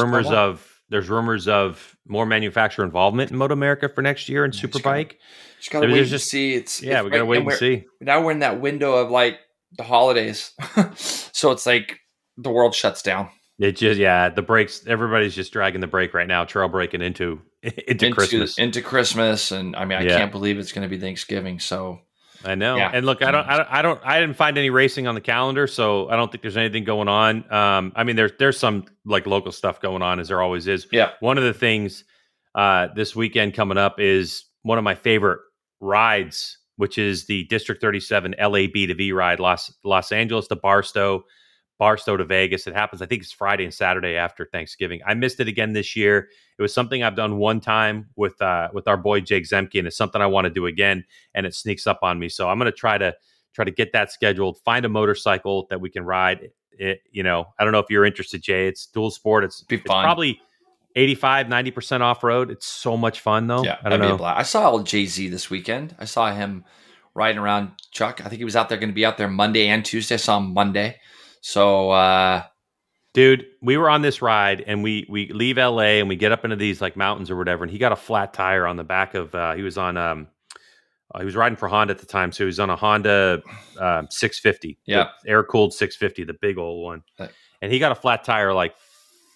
rumors of more manufacturer involvement in Moto America for next year in Superbike. Just gotta wait to see. We gotta wait and see. Now we're in that window of like the holidays, so it's like the world shuts down. It just the brakes. Everybody's just dragging the brake right now, trail braking into Christmas, and I can't believe it's going to be Thanksgiving. So I know. Yeah. And look, I didn't find any racing on the calendar, so I don't think there's anything going on. There's some like local stuff going on, as there always is. Yeah. One of the things this weekend coming up is one of my favorite rides, which is the District 37 LAB to V ride, Los Angeles to Barstow, Barstow to Vegas. It happens, I think it's Friday and Saturday after Thanksgiving. I missed it again this year. It was something I've done one time with our boy Jake Zemke, and it's something I want to do again, and it sneaks up on me. So I'm going to try to get that scheduled, find a motorcycle that we can ride. It, you know, I don't know if you're interested, Jay. It's dual sport. It's probably 85-90% off road. It's so much fun, though. Yeah, I don't know. I saw old Jay-Z this weekend. I saw him riding around Chuck. I think he was out there going to be out there Monday and Tuesday. I saw him Monday. So, dude, we were on this ride and we leave LA and we get up into these like mountains or whatever. And he got a flat tire on the back of, he was riding for Honda at the time. So he was on a Honda, 650, yeah, air cooled 650, the big old one. Right. And he got a flat tire like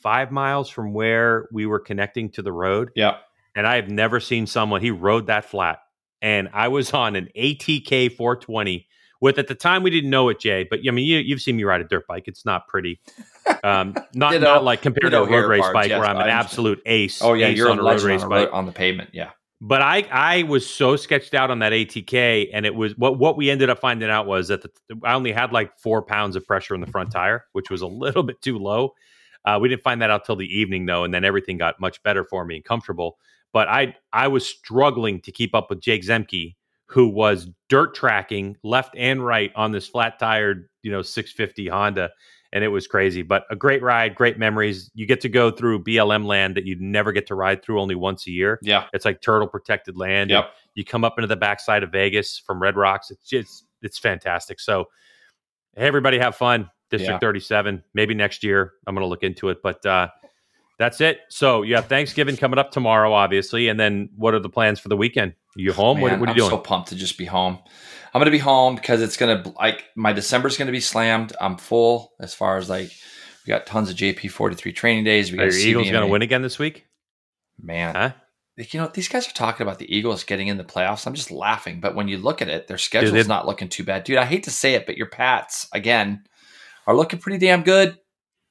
5 miles from where we were connecting to the road. Yeah. And I have never seen someone, he rode that flat, and I was on an ATK 420 with, at the time we didn't know it, Jay, but I mean, you've seen me ride a dirt bike. It's not pretty. Not like compared to a road race bike where I'm an absolute ace. Oh yeah. You're on a road race bike on the pavement. Yeah. But I was so sketched out on that ATK, and it was what we ended up finding out was that I only had like 4 pounds of pressure in the front tire, which was a little bit too low. We didn't find that out till the evening though, and then everything got much better for me and comfortable. But I was struggling to keep up with Jake Zemke, who was dirt tracking left and right on this flat tired, 650 Honda, and it was crazy. But a great ride, great memories. You get to go through BLM land that you never get to ride through, only once a year. Yeah. It's like turtle protected land. Yep. You come up into the backside of Vegas from Red Rocks. It's fantastic. So hey, everybody have fun. District 37, maybe next year. I'm going to look into it, but that's it. So you have Thanksgiving coming up tomorrow, obviously. And then what are the plans for the weekend? Are you home? Man, what are you doing? I'm so pumped to just be home. I'm going to be home because it's going to, like, my December's going to be slammed. I'm full as far as like, we got tons of JP43 training days. We got your Eagles going to win again this week? Man, huh? These guys are talking about the Eagles getting in the playoffs. I'm just laughing. But when you look at it, their schedule's not looking too bad. Dude, I hate to say it, but your Pats, again, are looking pretty damn good.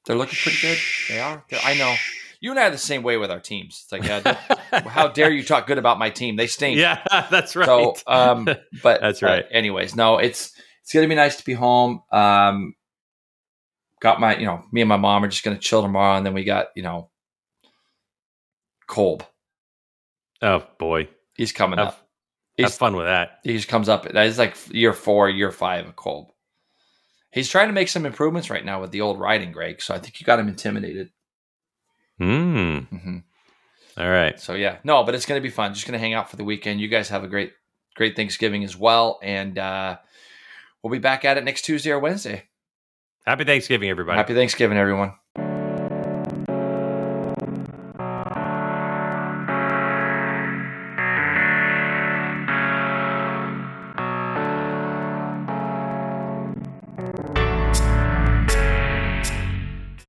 They're looking pretty good. They are. I know. You and I are the same way with our teams. It's like, how dare you talk good about my team? They stink. Yeah, that's right. So, but that's right. Anyways, no, it's gonna be nice to be home. Got my, me and my mom are just gonna chill tomorrow, and then we got, Kolb. Oh boy, he's coming up. Have fun with that. He just comes up. That is like year 4, year 5 of Kolb. He's trying to make some improvements right now with the old riding, Greg. So I think you got him intimidated. Mm-hmm. All right. So yeah, no, but it's going to be fun. Just going to hang out for the weekend. You guys have a great, great Thanksgiving as well. And we'll be back at it next Tuesday or Wednesday. Happy Thanksgiving, everybody. Happy Thanksgiving, everyone.